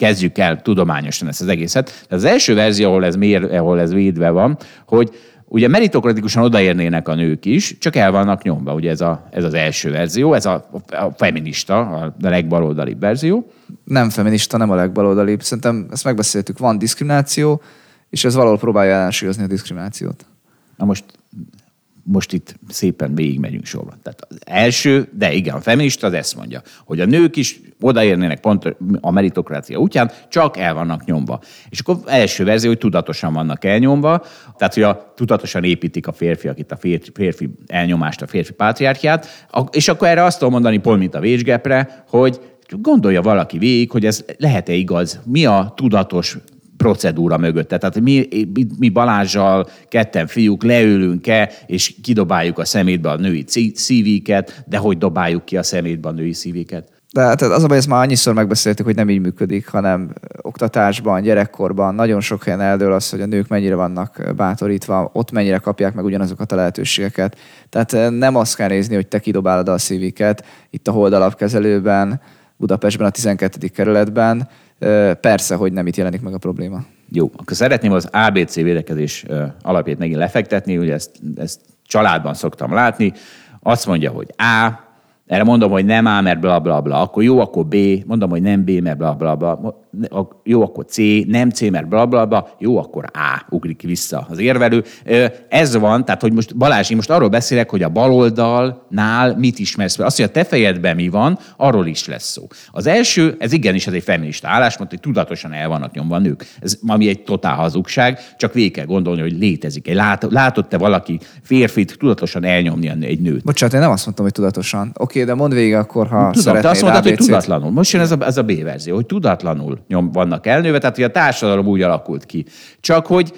Kezdjük el tudományosan ezt az egészet. Az első verzió, ahol ez, mér, ahol ez védve van, hogy ugye meritokratikusan odaérnének a nők is, csak el vannak nyomva. Ugye ez, a, ez az első verzió, ez a, a feminista, a legbaloldali verzió. Nem feminista, nem a legbaloldali. Szerintem ezt megbeszéltük, van diszkrimináció, és ez valahol próbálja ellensúlyozni a diszkriminációt. Na most... Most itt szépen végigmegyünk sorban. Tehát az első, de igen, a feminista az ezt mondja, hogy a nők is odaérnének pont a meritokrácia útján, csak el vannak nyomva. És akkor első verzió, hogy tudatosan vannak elnyomva, tehát hogy a, tudatosan építik a férfiak itt a férfi, férfi elnyomást, a férfi pátriárkiát, és akkor erre azt tudom mondani, pont mint a Vécsgepre, hogy gondolja valaki végig, hogy ez lehet-e igaz, mi a tudatos procedúra mögött. Tehát mi, mi Balázsal, ketten fiúk leülünk-e, és kidobáljuk a szemétbe a női szívéket, de hogy dobáljuk ki a szemétbe a női szívéket? De hát az a baj, ezt már annyiszor megbeszéltük, hogy nem így működik, hanem oktatásban, gyerekkorban nagyon sok helyen eldől az, hogy a nők mennyire vannak bátorítva, ott mennyire kapják meg ugyanazokat a lehetőségeket. Tehát nem azt kell nézni, hogy te kidobálod a szívéket. Itt a Hold Alapkezelőben, Budapestben, a tizenkettedik kerületben persze, hogy nem itt jelenik meg a probléma. Jó, akkor szeretném az á bé cé védekezés alapját megint lefektetni, ugye ezt, ezt családban szoktam látni. Azt mondja, hogy A, erre mondom, hogy nem A, mert bla bla bla, akkor jó, akkor B, mondom, hogy nem B, mert bla bla bla. jó, akkor C, nem C, mert blablabla, bla, bla, jó, akkor A, ugrik vissza az érvelő. Ez van, tehát, hogy most Balázs, én most arról beszélek, hogy a baloldalnál mit ismersz fel. Azt, hogy a te fejedben mi van, arról is lesz szó. Az első, ez igenis ez egy feminista álláspont, hogy tudatosan el vannak nyomva nők. Ez ami egy totál hazugság, csak végig kell gondolni, hogy létezik. Lát, látott-e valaki férfit tudatosan elnyomni egy nőt? Bocsánat, én nem azt mondtam, hogy tudatosan. Oké, de mondd végig akkor, ha Tudom, szeretnél. Te azt mondtad, hogy tudatlanul. Most jön ez a, ez a B verzió, hogy tudatlanul nyom, vannak elnőve, tehát hogy a társadalom úgy alakult ki. Csak hogy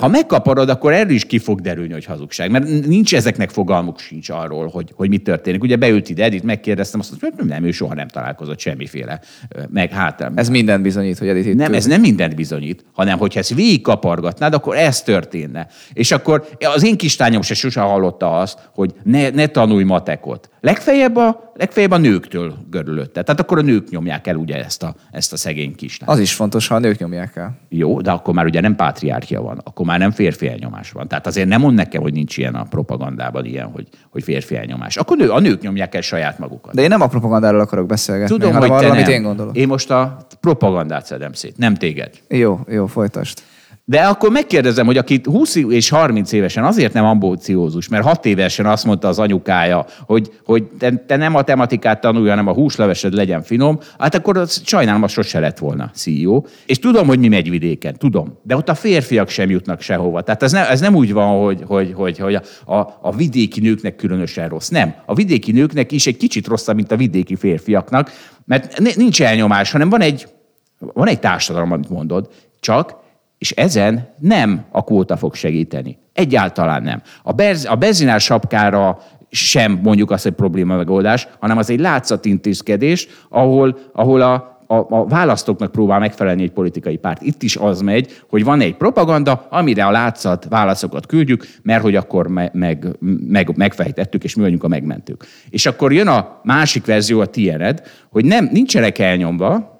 ha megkaparod, akkor erről is ki fog derülni, hogy hazugság. Mert nincs ezeknek fogalmuk sincs arról, hogy, hogy mi történik. Ugye beült ide Edith, megkérdeztem, azt mondta, hogy nem, ő soha nem találkozott semmiféle meg hátra. Ez mindent bizonyít, hogy Edith itt Nem, tűz. ez nem mindent bizonyít, hanem hogyha ezt végigkapargatnád, akkor ez történne. És akkor az én kislányom se sose hallotta azt, hogy ne, ne tanulj matekot. Legfeljebb a, legfeljebb a nőktől görülötte. Tehát akkor a nők nyomják el ugye ezt a, ezt a szegény kislányt. Az is fontos, ha a nők nyomják el. Jó, de akkor már ugye nem pátriárchia van, akkor már nem férfi elnyomás van. Tehát azért nem mond nekem, hogy nincs ilyen a propagandában ilyen, hogy, hogy férfi elnyomás. Akkor nő, a nők nyomják el saját magukat. De én nem a propagandáról akarok beszélgetni, Tudom, hanem arról, amit én gondolok. Én most a propagandát szedem szét, nem téged. Jó, jó, folytasd. De akkor megkérdezem, hogy akit húsz és harminc évesen azért nem ambiciózus, mert hat évesen azt mondta az anyukája, hogy, hogy te nem matematikát tanulj, hanem a húslevesed legyen finom, hát akkor az, sajnálom, az sose lett volna szí í ó. És tudom, hogy mi megy vidéken, tudom. De ott a férfiak sem jutnak sehova. Tehát ez, ne, ez nem úgy van, hogy, hogy, hogy, hogy a, a vidéki nőknek különösen rossz. Nem. A vidéki nőknek is egy kicsit rosszabb, mint a vidéki férfiaknak, mert nincs elnyomás, hanem van egy, van egy társadalom, amit mondod, csak... És ezen nem a kvóta fog segíteni. Egyáltalán nem. A, berz, a benzinár sapkára sem mondjuk azt, hogy probléma megoldás, hanem az egy látszatintézkedés, ahol, ahol a A, a választóknak próbál megfelelni egy politikai párt. Itt is az megy, hogy van egy propaganda, amire a látszat válaszokat küldjük, mert hogy akkor me, meg, meg, megfejtettük, és mi vagyunk a megmentők. És akkor jön a másik verzió, a tiéd, hogy nem, nincsenek elnyomva,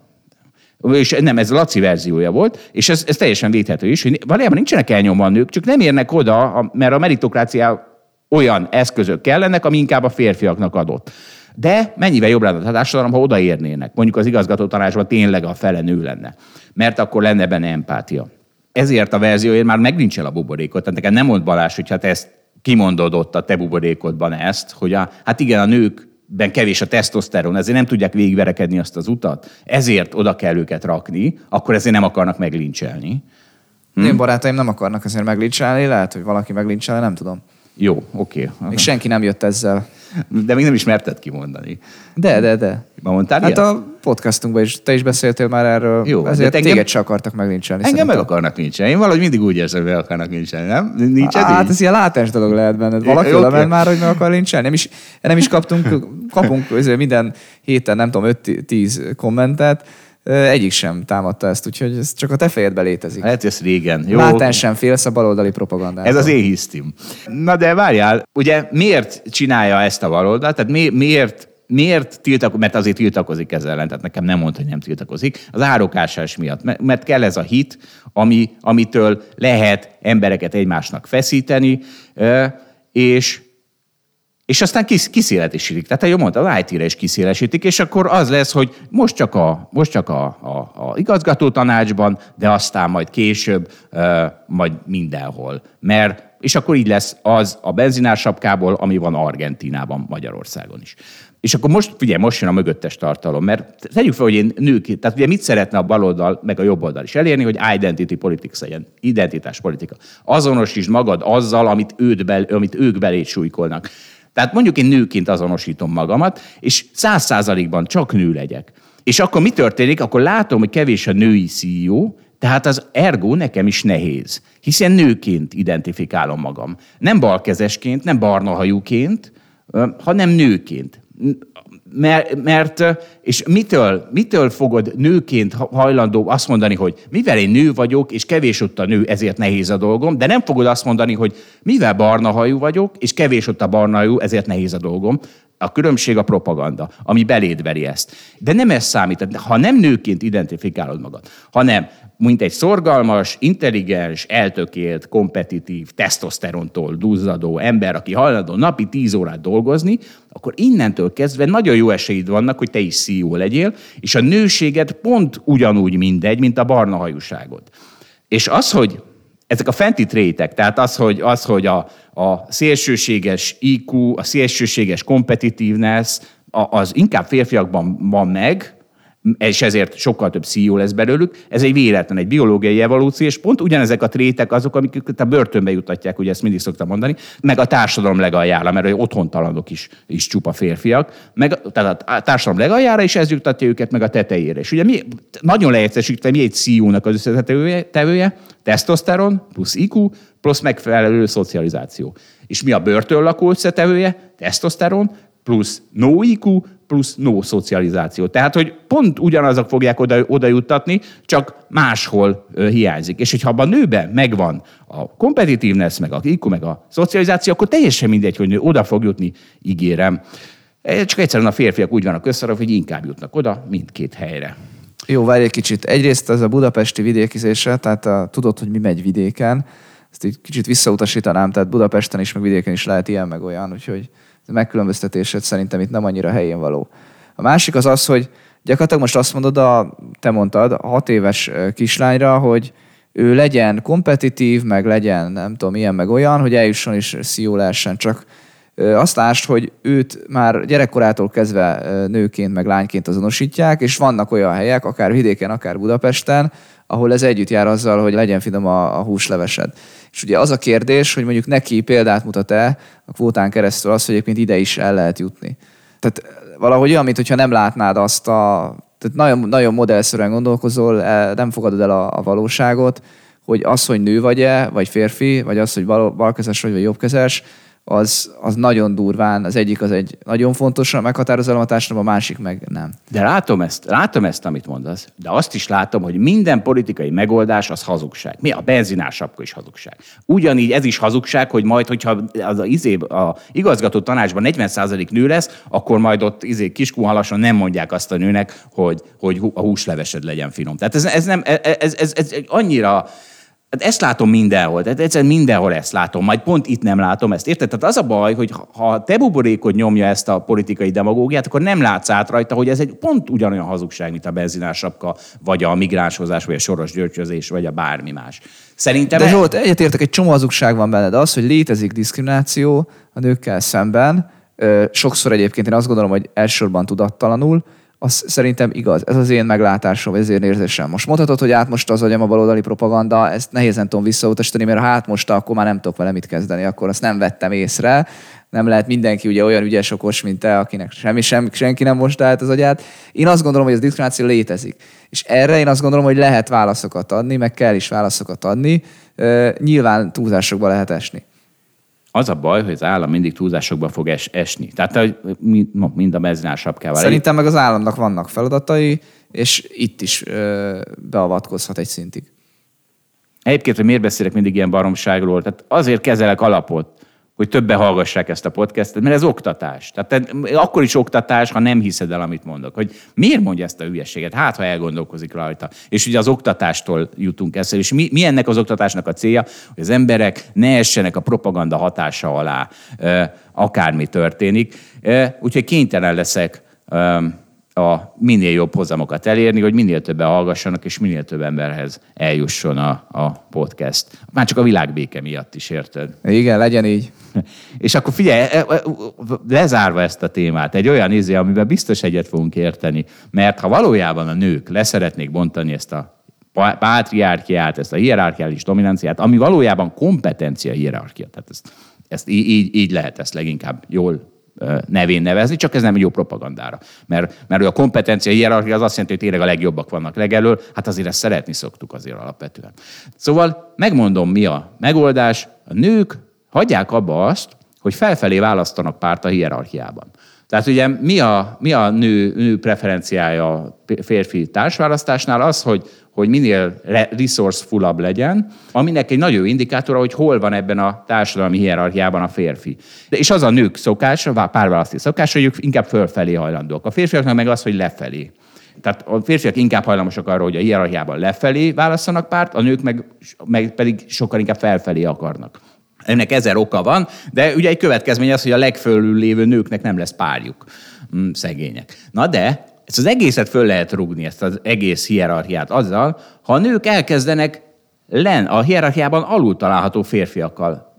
és nem, ez Laci verziója volt, és ez, ez teljesen védhető is, hogy valójában nincsenek elnyomva a nők, csak nem érnek oda, mert a meritokrácia olyan eszközök kellenek, ami inkább a férfiaknak adott. De mennyivel jobb lenne a társadalom, ha odaérnének. Mondjuk az igazgató tanácsban tényleg a fele nő lenne, mert akkor lenne benne empátia. Ezért a verzióért már megnincsen a buborékot. Tehát nekem nem mond Balázs, hogy hát ezt kimondod ott a te buborékodban ezt, hogy a, hát igen, a nők, ben kevés a tesztoszteron, ezért nem tudják végigverekedni azt az utat, ezért oda kell őket rakni, akkor ezért nem akarnak meglincselni. Hm? Én barátaim nem akarnak ezért meglincselni, lehet, hogy valaki meglincselni, nem tudom. Jó, oké. Okay. Még senki nem jött ezzel. De még nem is merted kimondani. De, de, de. Ma mondtál hát ilyet? A podcastunkban is, te is beszéltél már erről. Jó, ezért engem, téged se akartak meglincselni. Engem szerintem. Meg akarnak nincselni. Én valahogy mindig úgy érzem, hogy meg akarnak nincselni, nem? Nincs ez hát így? Ez ilyen látás dolog lehet benned. Valaki oda ment már, hogy meg akar nincselni. Nem is, nem is kaptunk, kapunk minden héten, nem tudom, öt-tíz kommentet. Egyik sem támadta ezt, úgyhogy ez csak a te fejedben létezik. Hát ez régen. Jó. Látán sem félsz a baloldali propagandát. Ez az én hisztim. Na de várjál, ugye miért csinálja ezt a baloldal? Tehát mi, miért, miért tiltakozik? Mert azért tiltakozik ezzel ellen, tehát nekem nem mondta, hogy nem tiltakozik. Az árokásás miatt, mert kell ez a hit, ami, amitől lehet embereket egymásnak feszíteni, és... És aztán kisz, kiszélesítik. Tehát ahogy mondtam, az í té-re is kiszélesítik, és akkor az lesz, hogy most csak a, most csak a, a, a igazgató tanácsban, de aztán majd később, ö, majd mindenhol. Mert, és akkor így lesz az a benzinársapkából, ami van Argentínában, Magyarországon is. És akkor most, figyelj, most jön a mögöttes tartalom, mert tegyük fel, hogy én nők, tehát ugye mit szeretne a baloldal, meg a jobboldal is elérni, hogy identity politics legyen, identitáspolitika. Azonosítsd magad azzal, amit, őt bel, amit ők beléd súlykolnak. Tehát mondjuk én nőként azonosítom magamat, és száz százalékban csak nő legyek. És akkor mi történik? Akkor látom, hogy kevés a női szí í ó, tehát az ergo nekem is nehéz. Hiszen nőként identifikálom magam. Nem balkezesként, nem barnahajúként, hanem nőként. Mert, mert és mitől, mitől fogod nőként hajlandó azt mondani, hogy mivel én nő vagyok, és kevés ott a nő, ezért nehéz a dolgom, de nem fogod azt mondani, hogy mivel barna hajú vagyok, és kevés ott a barna hajú, ezért nehéz a dolgom. A különbség a propaganda, ami beléd veri ezt. De nem ez számít. Ha nem nőként identifikálod magad, hanem mint egy szorgalmas, intelligens, eltökélt, kompetitív, tesztoszterontól duzzadó ember, aki hajlandó napi tíz órát dolgozni, akkor innentől kezdve nagyon jó esélyed vannak, hogy te is szí í ó legyél, és a nőséged pont ugyanúgy mindegy, mint a barna hajúságod. És az, hogy ezek a fenti trétek, tehát az, hogy, az, hogy a, a szélsőséges í kú, a szélsőséges competitiveness, a, az inkább férfiakban van meg, és ezért sokkal több szí í ó lesz belőlük, ez egy véletlen, egy biológiai evolúció, és pont ugyanezek a trétek azok, amik a börtönbe jutatják, ugye ezt mindig szoktam mondani, meg a társadalom legaljára, mert otthontalanok is, is csupa férfiak, meg, tehát a társadalom legaljára, és ez juttatja őket meg a tetejére. És ugye mi, nagyon leegyszerűsítve, mi egy szí í ó-nak az összetevője, tesztoszteron plusz í kú, plusz megfelelő szocializáció. És mi a börtönlakó összetevője, tesztoszteron plusz no í kú, plusz no szocializáció. Tehát, hogy pont ugyanazok fogják oda, oda juttatni, csak máshol ö, hiányzik. És hogyha abban a nőben megvan a competitiveness, meg a í kú, meg a szocializáció, akkor teljesen mindegy, hogy nő oda fog jutni, ígérem. Csak egyszerűen a férfiak úgy vannak összerakva, hogy inkább jutnak oda mindkét helyre. Jó, várj egy kicsit. Egyrészt ez a budapesti vidékizésre, tehát a, tudod, hogy mi megy vidéken, ezt így kicsit visszautasítanám, tehát Budapesten is, meg vidéken is lehet ilyen, meg olyan, úgyhogy a megkülönböztetésed szerintem itt nem annyira helyén való. A másik az az, hogy gyakorlatilag most azt mondod, a, te mondtad a hat éves kislányra, hogy ő legyen kompetitív, meg legyen nem tudom, ilyen, meg olyan, hogy eljusson is szí í ó lehessen, csak azt lásd, hogy őt már gyerekkorától kezdve nőként, meg lányként azonosítják, és vannak olyan helyek, akár vidéken, akár Budapesten, ahol ez együtt jár azzal, hogy legyen finom a, a húslevesed. És ugye az a kérdés, hogy mondjuk neki példát mutat-e a kvótán keresztül az, hogy egyébként ide is el lehet jutni. Tehát valahogy olyan, mintha nem látnád azt a... Tehát nagyon, nagyon modellszerűen gondolkozol, nem fogadod el a, a valóságot, hogy az, hogy nő vagy-e, vagy férfi, vagy az, hogy bal, balkezes vagy, vagy jobbkezes, Az, az nagyon durván, az egyik az egy nagyon fontos meghatározó elem a társadalomban, a másik meg nem. De látom ezt, látom ezt, amit mondasz, de azt is látom, hogy minden politikai megoldás az hazugság. Mi? A benzinársapka is hazugság. Ugyanígy ez is hazugság, hogy majd, hogyha az, az, az, az igazgató tanácsban negyven százalék nő lesz, akkor majd ott izé, kiskunhalasan nem mondják azt a nőnek, hogy, hogy a húslevesed legyen finom. Tehát ez, ez, nem, ez, ez, ez annyira... Ezt látom mindenhol, tehát egyszerűen mindenhol ezt látom, majd pont itt nem látom ezt. Érted? Tehát az a baj, hogy ha te buborékod nyomja ezt a politikai demagógiát, akkor nem látsz át rajta, hogy ez egy pont ugyanolyan hazugság, mint a benzinársapka, vagy a migránshozás, vagy a soros györgyözés, vagy a bármi más. Szerintem... De Zsolt, egyetértek, egy csomó hazugság van benned. Az, hogy létezik diszkrimináció a nőkkel szemben, sokszor egyébként én azt gondolom, hogy elsősorban tudattalanul, az szerintem igaz. Ez az én meglátásom, ez az én érzésem. Most mondhatod, hogy átmosta az agyam a baloldali propaganda, ezt nehézen tudom visszautasítani, mert ha átmosta, akkor már nem tudok vele mit kezdeni, akkor azt nem vettem észre. Nem lehet mindenki ugye olyan ügyes, okos, mint te, akinek semmi, semmi senki nem mosta át az agyát. Én azt gondolom, hogy ez diszkrimináció létezik. És erre én azt gondolom, hogy lehet válaszokat adni, meg kell is válaszokat adni. Nyilván túlzásokba lehet esni. Az a baj, hogy az állam mindig túlzásokba fog es- esni. Tehát mind a benzinársapkával. Szerintem meg az államnak vannak feladatai, és itt is ö, beavatkozhat egy szintig. Egyébként, hogy miért beszélek mindig ilyen baromságról? Tehát azért kezelek alapot, hogy többen hallgassák ezt a podcastet, mert ez oktatás. Tehát akkor is oktatás, ha nem hiszed el, amit mondok. Hogy miért mondja ezt a hülyeséget? Hát, ha elgondolkozik rajta. És ugye az oktatástól jutunk ezt. És mi, mi ennek az oktatásnak a célja? Hogy az emberek ne essenek a propaganda hatása alá, akármi történik. Úgyhogy kénytelen leszek a minél jobb hozamokat elérni, hogy minél többen hallgassanak, és minél több emberhez eljusson a, a podcast. Már csak a világbéke miatt is, érted? Igen, legyen így. És akkor figyelj, lezárva ezt a témát, egy olyan izé, amiben biztos egyet fogunk érteni, mert ha valójában a nők leszeretnék bontani ezt a pátriárkiát, ezt a hierarchiális dominanciát, ami valójában kompetencia hierarchia, tehát ezt, ezt így, így lehet ezt leginkább jól nevén nevezni, csak ez nem jó propagandára. Mert, mert a kompetencia hierarchia az azt jelenti, hogy tényleg a legjobbak vannak legelől, hát azért ezt szeretni szoktuk azért alapvetően. Szóval megmondom, mi a megoldás. A nők hagyják abba azt, hogy felfelé választanak párt a hierarchiában. Tehát ugye mi a, mi a nő, nő preferenciája a férfi társválasztásnál? Az, hogy hogy minél resourcefulabb legyen, aminek egy nagyon jó indikátora, hogy hol van ebben a társadalmi hierarchiában a férfi. De és az a nők szokása, párválasztó szokása, hogy ők inkább fölfelé hajlandók. A férfiaknak meg az, hogy lefelé. Tehát a férfiak inkább hajlamosak arra, hogy a hierarchiában lefelé válasszanak párt, a nők meg, meg pedig sokkal inkább felfelé akarnak. Ennek ezer oka van, de ugye egy következmény az, hogy a legfölül lévő nőknek nem lesz párjuk. Mm, szegények. Na de ezt az egészet föl lehet rúgni, ezt az egész hierarchiát azzal, ha a nők elkezdenek len a hierarchiában alul található férfiakkal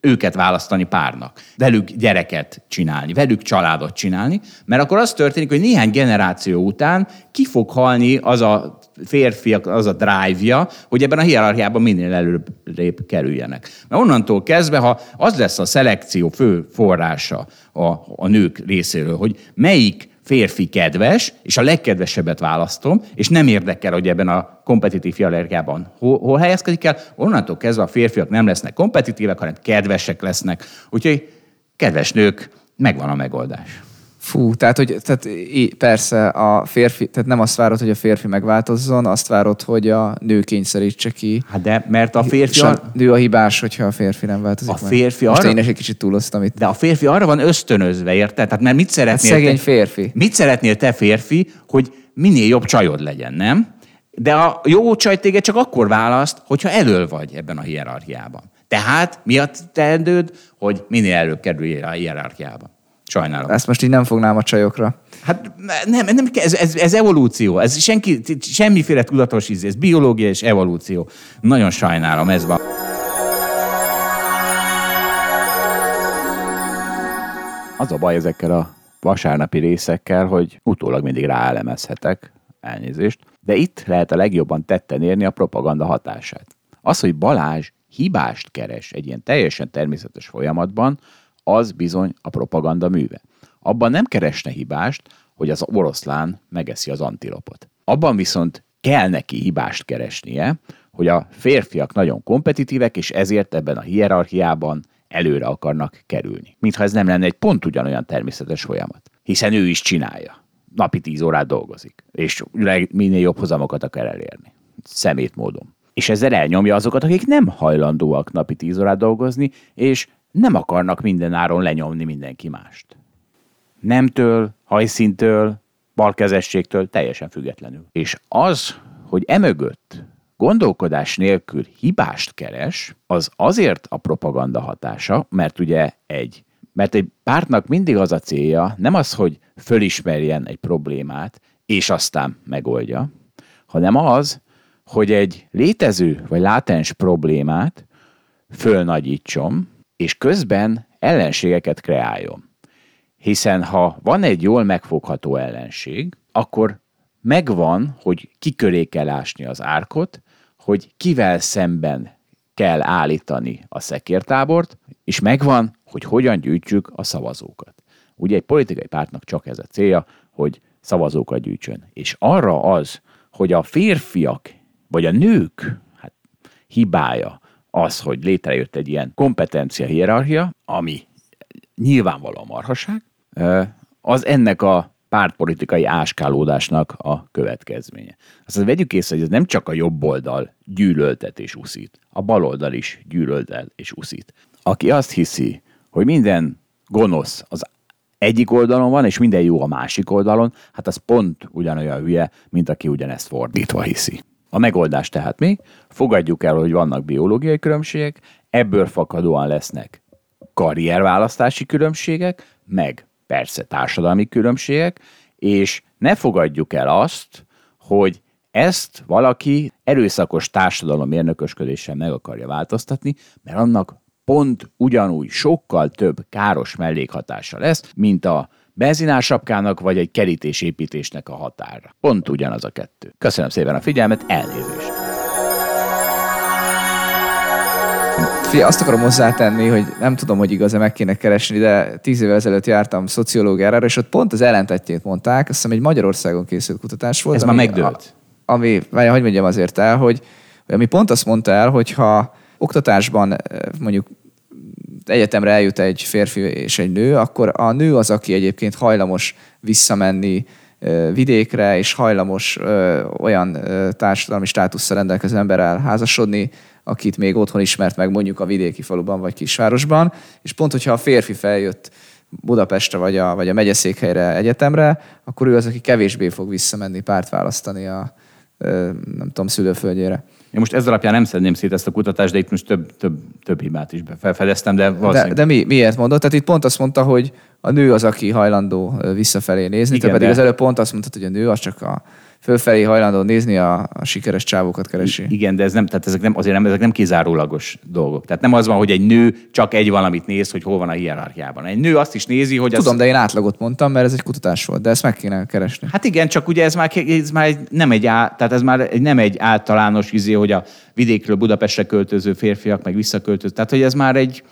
őket választani párnak, velük gyereket csinálni, velük családot csinálni, mert akkor az történik, hogy néhány generáció után ki fog halni az a férfiak, az a drive-ja, hogy ebben a hierarchiában minél előrébb kerüljenek. Na onnantól kezdve, ha az lesz a szelekció fő forrása a, a nők részéről, hogy melyik férfi kedves, és a legkedvesebbet választom, és nem érdekel, hogy ebben a kompetitív hierarchiában hol, hol helyezkedik el, onnantól kezdve a férfiak nem lesznek kompetitívek, hanem kedvesek lesznek. Úgyhogy kedves nők, megvan a megoldás. Fú, tehát, hogy, tehát persze a férfi, tehát nem azt várod, hogy a férfi megváltozzon, azt várod, hogy a nő kényszerítse ki. Hát de, mert a férfi... A nő a hibás, hogyha a férfi nem változik a férfi meg. Arra... Most én is egy kicsit túloztam itt. De a férfi arra van ösztönözve, érted? Tehát mert mit szeretnél... Hát szegény férfi. Te, mit szeretnél te férfi, hogy minél jobb csajod legyen, nem? De a jó csaj téged csak akkor választ, hogyha elöl vagy ebben a hierarchiában. Tehát mi a teendőd, hogy minél előbb kerüljél a hierarchiában. Sajnálom. Ezt most így nem fognám a csajokra. Hát nem, nem ez, ez, ez evolúció. Ez senki, semmiféle tudatos íz. Ez biológia és evolúció. Nagyon sajnálom, ez van. Az a baj ezekkel a vasárnapi részekkel, hogy utólag mindig ráelemezhetek, elnézést, de itt lehet a legjobban tetten érni a propaganda hatását. Az, hogy Balázs hibást keres egy ilyen teljesen természetes folyamatban, az bizony a propaganda műve. Abban nem keresne hibást, hogy az oroszlán megeszi az antilopot. Abban viszont kell neki hibást keresnie, hogy a férfiak nagyon kompetitívek, és ezért ebben a hierarchiában előre akarnak kerülni. Mintha ez nem lenne egy pont ugyanolyan természetes folyamat. Hiszen ő is csinálja. Napi tíz órát dolgozik, és minél jobb hozamokat akar elérni. Szemét módon. És ezzel elnyomja azokat, akik nem hajlandóak napi tíz órát dolgozni, és nem akarnak mindenáron lenyomni mindenki mást. Nemtől, hajszíntől, balkezességtől teljesen függetlenül. És az, hogy emögött gondolkodás nélkül hibást keres, az azért a propaganda hatása, mert ugye egy, mert egy pártnak mindig az a célja, nem az, hogy fölismerjen egy problémát, és aztán megoldja, hanem az, hogy egy létező vagy látens problémát fölnagyítson, és közben ellenségeket kreáljon. Hiszen ha van egy jól megfogható ellenség, akkor megvan, hogy kiköré kell ásni az árkot, hogy kivel szemben kell állítani a szekértábort, és megvan, hogy hogyan gyűjtsük a szavazókat. Ugye egy politikai pártnak csak ez a célja, hogy szavazókat gyűjtsön. És arra az, hogy a férfiak vagy a nők hát, hibája, az, hogy létrejött egy ilyen kompetencia hierarchia, ami nyilvánvalóan marhaság, az ennek a pártpolitikai áskálódásnak a következménye. Azt vegyük észre, hogy ez nem csak a jobb oldal gyűlöltet és uszít, a bal oldal is gyűlöltet és uszít. Aki azt hiszi, hogy minden gonosz az egyik oldalon van, és minden jó a másik oldalon, hát az pont ugyanolyan hülye, mint aki ugyanezt fordítva hiszi. A megoldás tehát mi? Fogadjuk el, hogy vannak biológiai különbségek, ebből fakadóan lesznek karrierválasztási különbségek, meg persze társadalmi különbségek, és ne fogadjuk el azt, hogy ezt valaki erőszakos társadalom mérnökösködéssel meg akarja változtatni, mert annak pont ugyanúgy sokkal több káros mellékhatása lesz, mint a benzinársapkának vagy egy kerítésépítésnek a határa. Pont ugyanaz a kettő. Köszönöm szépen a figyelmet, elnézést! Fia, azt akarom hozzátenni, hogy nem tudom, hogy igaz-e meg kéne keresni, de tíz évvel ezelőtt jártam szociológiára, és ott pont az ellentetjét mondták, azt hiszem egy Magyarországon készült kutatás volt. Ez ami, már megdőlt. A, ami, vagy, hogy mondjam azért el, hogy ami pont azt mondta el, hogyha oktatásban mondjuk egyetemre eljut egy férfi és egy nő, akkor a nő az, aki egyébként hajlamos visszamenni vidékre, és hajlamos ö, olyan ö, társadalmi státusszal rendelkező emberrel házasodni, akit még otthon ismert meg mondjuk a vidéki faluban vagy kisvárosban, és pont, hogyha a férfi feljött Budapestre vagy a, vagy a megyeszékhelyre, egyetemre, akkor ő az, aki kevésbé fog visszamenni párt választani a ö, nem tudom, szülőföldjére. Én most ez alapján nem szedném szét ezt a kutatást, de itt most több, több, több hibát is felfedeztem, de valószínűleg... De, de mi, miért mondod? Tehát itt pont azt mondta, hogy a nő az, aki hajlandó visszafelé nézni, igen, te pedig de... az előbb pont azt mondtad, hogy a nő az csak a fölfelé hajlandó nézni, a, a sikeres csávókat keresi. Igen, de ez nem, tehát ezek nem, azért nem, ezek nem kizárólagos dolgok. Tehát nem az van, hogy egy nő csak egy valamit néz, hogy hol van a hierarchiában. Egy nő azt is nézi, hogy... Tudom, az... de én átlagot mondtam, mert ez egy kutatás volt, de ezt meg kéne keresni. Hát igen, csak ugye ez már, ez már nem egy á, tehát ez már nem egy általános izé, hogy a vidékről Budapestre költöző férfiak meg visszaköltöző. Tehát, hogy ez már egy...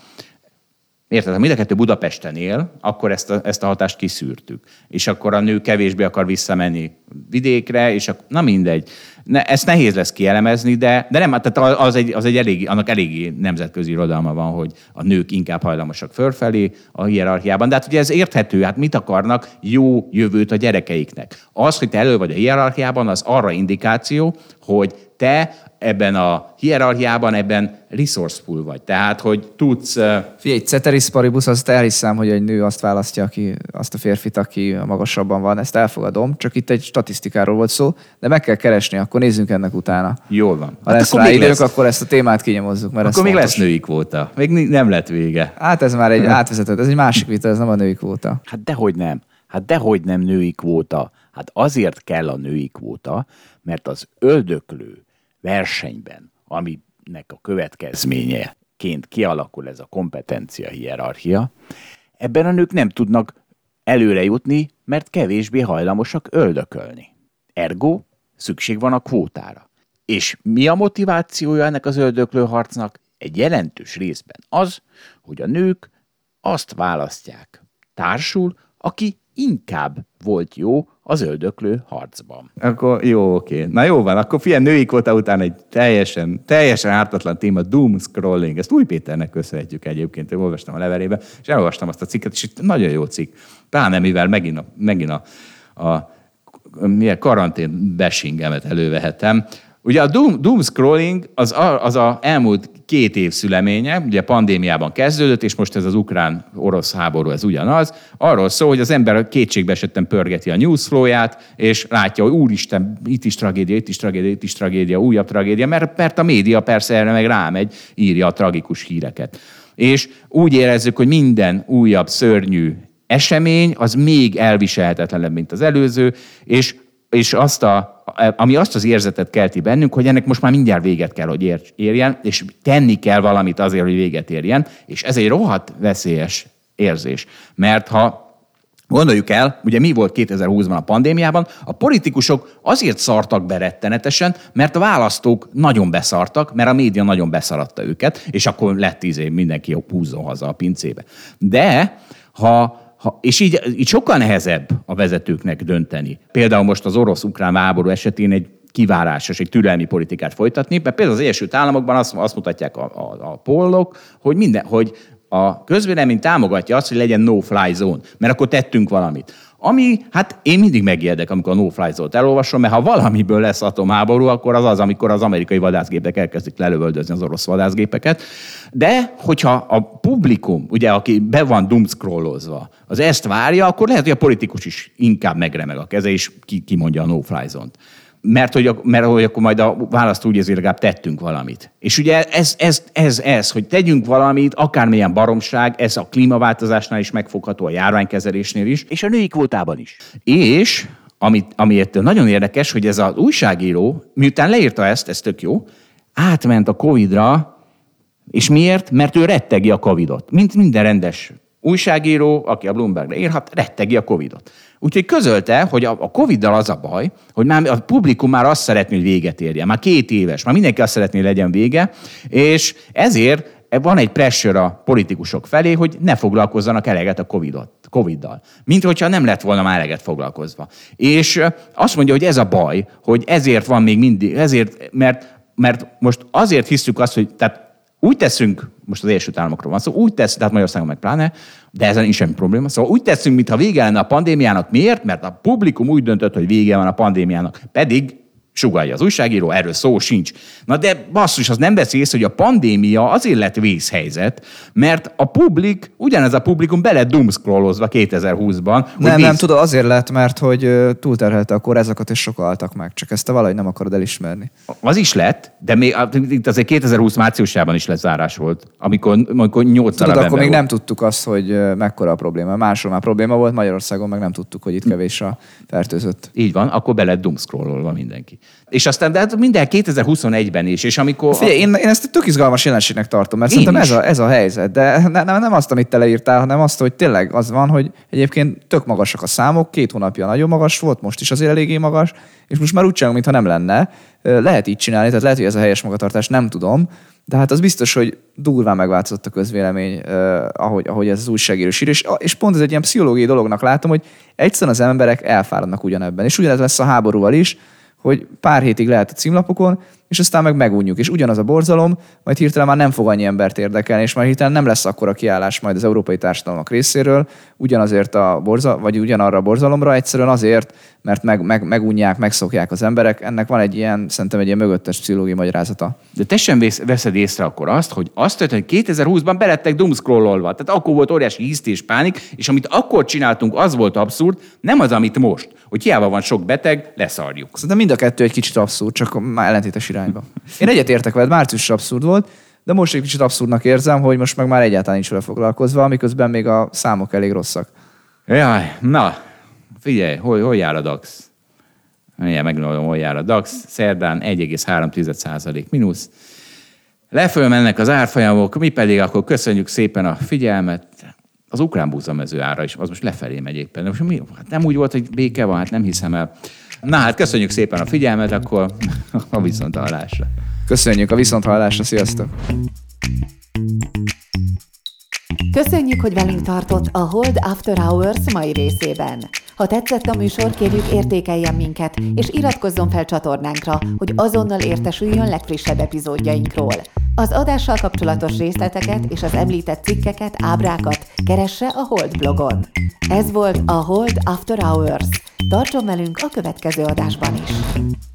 Érted, ha mind a kettő Budapesten él, akkor ezt a, ezt a hatást kiszűrtük. És akkor a nő kevésbé akar visszamenni vidékre, és akkor, na mindegy. Ne, ezt nehéz lesz kielemezni, de, de nem, tehát az egy, az egy elég, annak eléggé nemzetközi irodalma van, hogy a nők inkább hajlamosak fölfelé a hierarchiában. De hát ugye ez érthető, hát mit akarnak? Jó jövőt a gyerekeiknek. Az, hogy te elő vagy a hierarchiában, az arra indikáció, hogy te ebben a hierarchiában, ebben resourceful vagy. Tehát, hogy tudsz... Figyelj, ceteris paribus, azt elhiszem, hogy egy nő azt választja, aki, azt a férfit, aki magasabban van. Ezt elfogadom, csak itt egy statisztikáról volt szó, de meg kell keresni, akkor nézzünk ennek utána. Jól van. Ha hát lesz rá idők, lesz. Akkor ezt a témát kinyomozzuk. Mert akkor még fontos. Lesz női kvóta. Még nem lett vége. Hát ez már egy átvezetett, ez egy másik vita, ez nem a női kvóta. Hát dehogy nem. Hát dehogy nem női kvóta. Hát azért kell a női kvóta, mert az öldöklő versenyben, aminek a következményeként kialakul ez a kompetencia hierarchia, ebben a nők nem tudnak előre jutni, mert kevésbé hajlamosak öldökölni. Ergo, szükség van a kvótára. És mi a motivációja ennek az öldöklő harcnak? Egy jelentős részben az, hogy a nők azt választják társul, aki inkább volt jó az öldöklő harcban. Akkor jó, oké. Na jó van, akkor figyelj, női kvóta után egy teljesen, teljesen ártatlan téma, doom scrolling. Ezt Új Péternek köszönhetjük egyébként, én olvastam a leverébe, és elolvastam azt a cikket, és itt nagyon jó cikk. Pláne mivel megint a, megint a, a milyen karantén bashingemet elővehetem. Ugye a doom, doom scrolling az, a, az a elmúlt két év szüleménye, ugye pandémiában kezdődött, és most ez az ukrán-orosz háború, ez ugyanaz. Arról szól, hogy az ember kétségbe esetten pörgeti a newsflow-ját, és látja, hogy úristen, itt is tragédia, itt is tragédia, itt is tragédia, újabb tragédia, mert, mert a média persze erre meg rámegy, írja a tragikus híreket. És úgy érezzük, hogy minden újabb szörnyű esemény az még elviselhetetlenebb, mint az előző, és és azt a, ami azt az érzetet kelti bennünk, hogy ennek most már mindjárt véget kell, hogy érjen, és tenni kell valamit azért, hogy véget érjen, és ez egy rohadt veszélyes érzés. Mert ha gondoljuk el, ugye mi volt kétezer-húszban a pandémiában, a politikusok azért szartak be rettenetesen, mert a választók nagyon beszartak, mert a média nagyon beszaradta őket, és akkor lett tíz év, mindenki húzzon haza a pincébe. De ha... Ha, és így, így sokkal nehezebb a vezetőknek dönteni. Például most az orosz-ukrán háború esetén egy kivárásos, egy türelmi politikát folytatni, mert például az Egyesült Államokban azt, azt mutatják a, a, a pollok, hogy, minden, hogy a közvélemény támogatja azt, hogy legyen no-fly zone, mert akkor tettünk valamit. Ami, hát én mindig megijedek, amikor a no-fly zone-t elolvasom, mert ha valamiből lesz atomháború, akkor az az, amikor az amerikai vadászgépek elkezdik lelövöldözni az orosz vadászgépeket. De hogyha a publikum, ugye, aki be van doomscrollozva, az ezt várja, akkor lehet, hogy a politikus is inkább megremeg a keze, és kimondja ki a no-fly zone-t. Mert hogy, mert hogy akkor majd a választ úgy ezért legalább tettünk valamit. És ugye ez, ez, ez, ez, hogy tegyünk valamit, akármilyen baromság, ez a klímaváltozásnál is megfogható, a járványkezelésnél is, és a női kvótában is. És, ami, amiért nagyon érdekes, hogy ez az újságíró, miután leírta ezt, ez tök jó, átment a Covidra, és miért? Mert ő rettegi a Covidot. Mint minden rendes újságíró, aki a Bloombergre írhat, rettegi a Covidot. Úgyhogy közölte, hogy a Coviddal az a baj, hogy már a publikum már azt szeretné, hogy véget érjen. Már két éves, már mindenki azt szeretné, hogy legyen vége, és ezért van egy pressure a politikusok felé, hogy ne foglalkozzanak eleget a Covidot, Coviddal. Mint hogyha nem lett volna már eleget foglalkozva. És azt mondja, hogy ez a baj, hogy ezért van még mindig, ezért, mert, mert most azért hiszük azt, hogy tehát úgy teszünk, most az Egyesült Államokról van szó, úgy teszünk, tehát Magyarországon meg pláne, de ezen is semmi probléma. Szóval úgy teszünk, mintha vége lenne a pandémiának. Miért? Mert a publikum úgy döntött, hogy vége van a pandémiának. Pedig sugallja az újságíró, erről szó sincs. Na de basszus, az nem beszélsz, hogy a pandémia azért lett vészhelyzet, mert a publik, ugyanez a publikum bele doomscrollozva kétezer-húszban. Nem, vész... nem tudod, azért lett, mert hogy túlterhelte a kórházakat, és sokan haltak meg. Csak ezt te valahogy nem akarod elismerni. Az is lett, de még azért kétezer-húsz márciusában is lezárás volt, amikor, amikor nyolc darab ember. Akkor még volt. Nem tudtuk azt, hogy mekkora a probléma. Máshol már probléma volt, Magyarországon meg nem tudtuk, hogy itt kevés a fertőzött. Így van, akkor bele doomscrollolva mindenki. És aztán de minden kétezer-huszonegyben is, és amikor... Figyelj, én, én ezt tök izgalmas jelenségnek tartom, mert én szerintem ez a, ez a helyzet, de ne, nem azt, amit te leírtál, hanem azt, hogy tényleg az van, hogy egyébként tök magasak a számok, két hónapja nagyon magas volt, most is azért eléggé magas, és most már úgy csinálunk, mintha nem lenne. Lehet így csinálni, tehát lehet, hogy ez a helyes magatartás, nem tudom, de hát az biztos, hogy durván megváltozott a közvélemény, eh, ahogy, ahogy ez az újságírós ír, és, és pont ez egy ilyen pszichológiai dolognak látom, hogy egyszerűen az emberek elfáradnak ugyanebben, és ugyanez lesz a háborúval is, hogy pár hétig lehet a címlapokon, és aztán meg megunjuk. És ugyanaz a borzalom, majd hirtelen már nem fog annyi embert érdekelni, és már hirtelen nem lesz akkora kiállás majd az európai társadalmak részéről, ugyanazért a borzal, vagy ugyanarra a borzalomra, egyszerűen azért, mert meg, meg, megunják, megszokják az emberek. Ennek van egy ilyen, szerintem egy ilyen mögöttes pszichológiai magyarázata. De te sem veszed észre akkor azt, hogy azt történt, hogy kétezer-húszban belettek doomscrollolva. Tehát akkor volt óriási ízt és pánik, és amit akkor csináltunk, az volt abszurd, nem az, amit most. Hogy hiába van sok beteg, leszarjuk. Szerintem mind a kettő egy kicsit abszurd, csak már ellentétes irányba. Én egyet értek veled, márciusra abszurd volt, de most egy kicsit abszurdnak érzem, hogy most meg már egyáltalán nincs vele foglalkozva, miközben még a számok elég rosszak. Jaj, na, figyelj, hol, hol jár a DAX? Milyen megmondom, hol jár a DAX? Szerdán egy egész három százalék mínusz. Leföl mennek az árfolyamok, mi pedig akkor köszönjük szépen a figyelmet. Az ukrán búzamező ára is, az most lefelé megy éppen. Most mi? Hát nem úgy volt, hogy béke van, hát nem hiszem el. Na hát köszönjük szépen a figyelmet, akkor a viszonthallásra. Köszönjük a viszonthallásra, sziasztok! Köszönjük, hogy velünk tartott a Hold After Hours mai részében. Ha tetszett a műsor, kérjük értékeljen minket, és iratkozzon fel csatornánkra, hogy azonnal értesüljön legfrissebb epizódjainkról. Az adással kapcsolatos részleteket és az említett cikkeket, ábrákat keresse a Hold blogon. Ez volt a Hold After Hours. Tartson velünk a következő adásban is!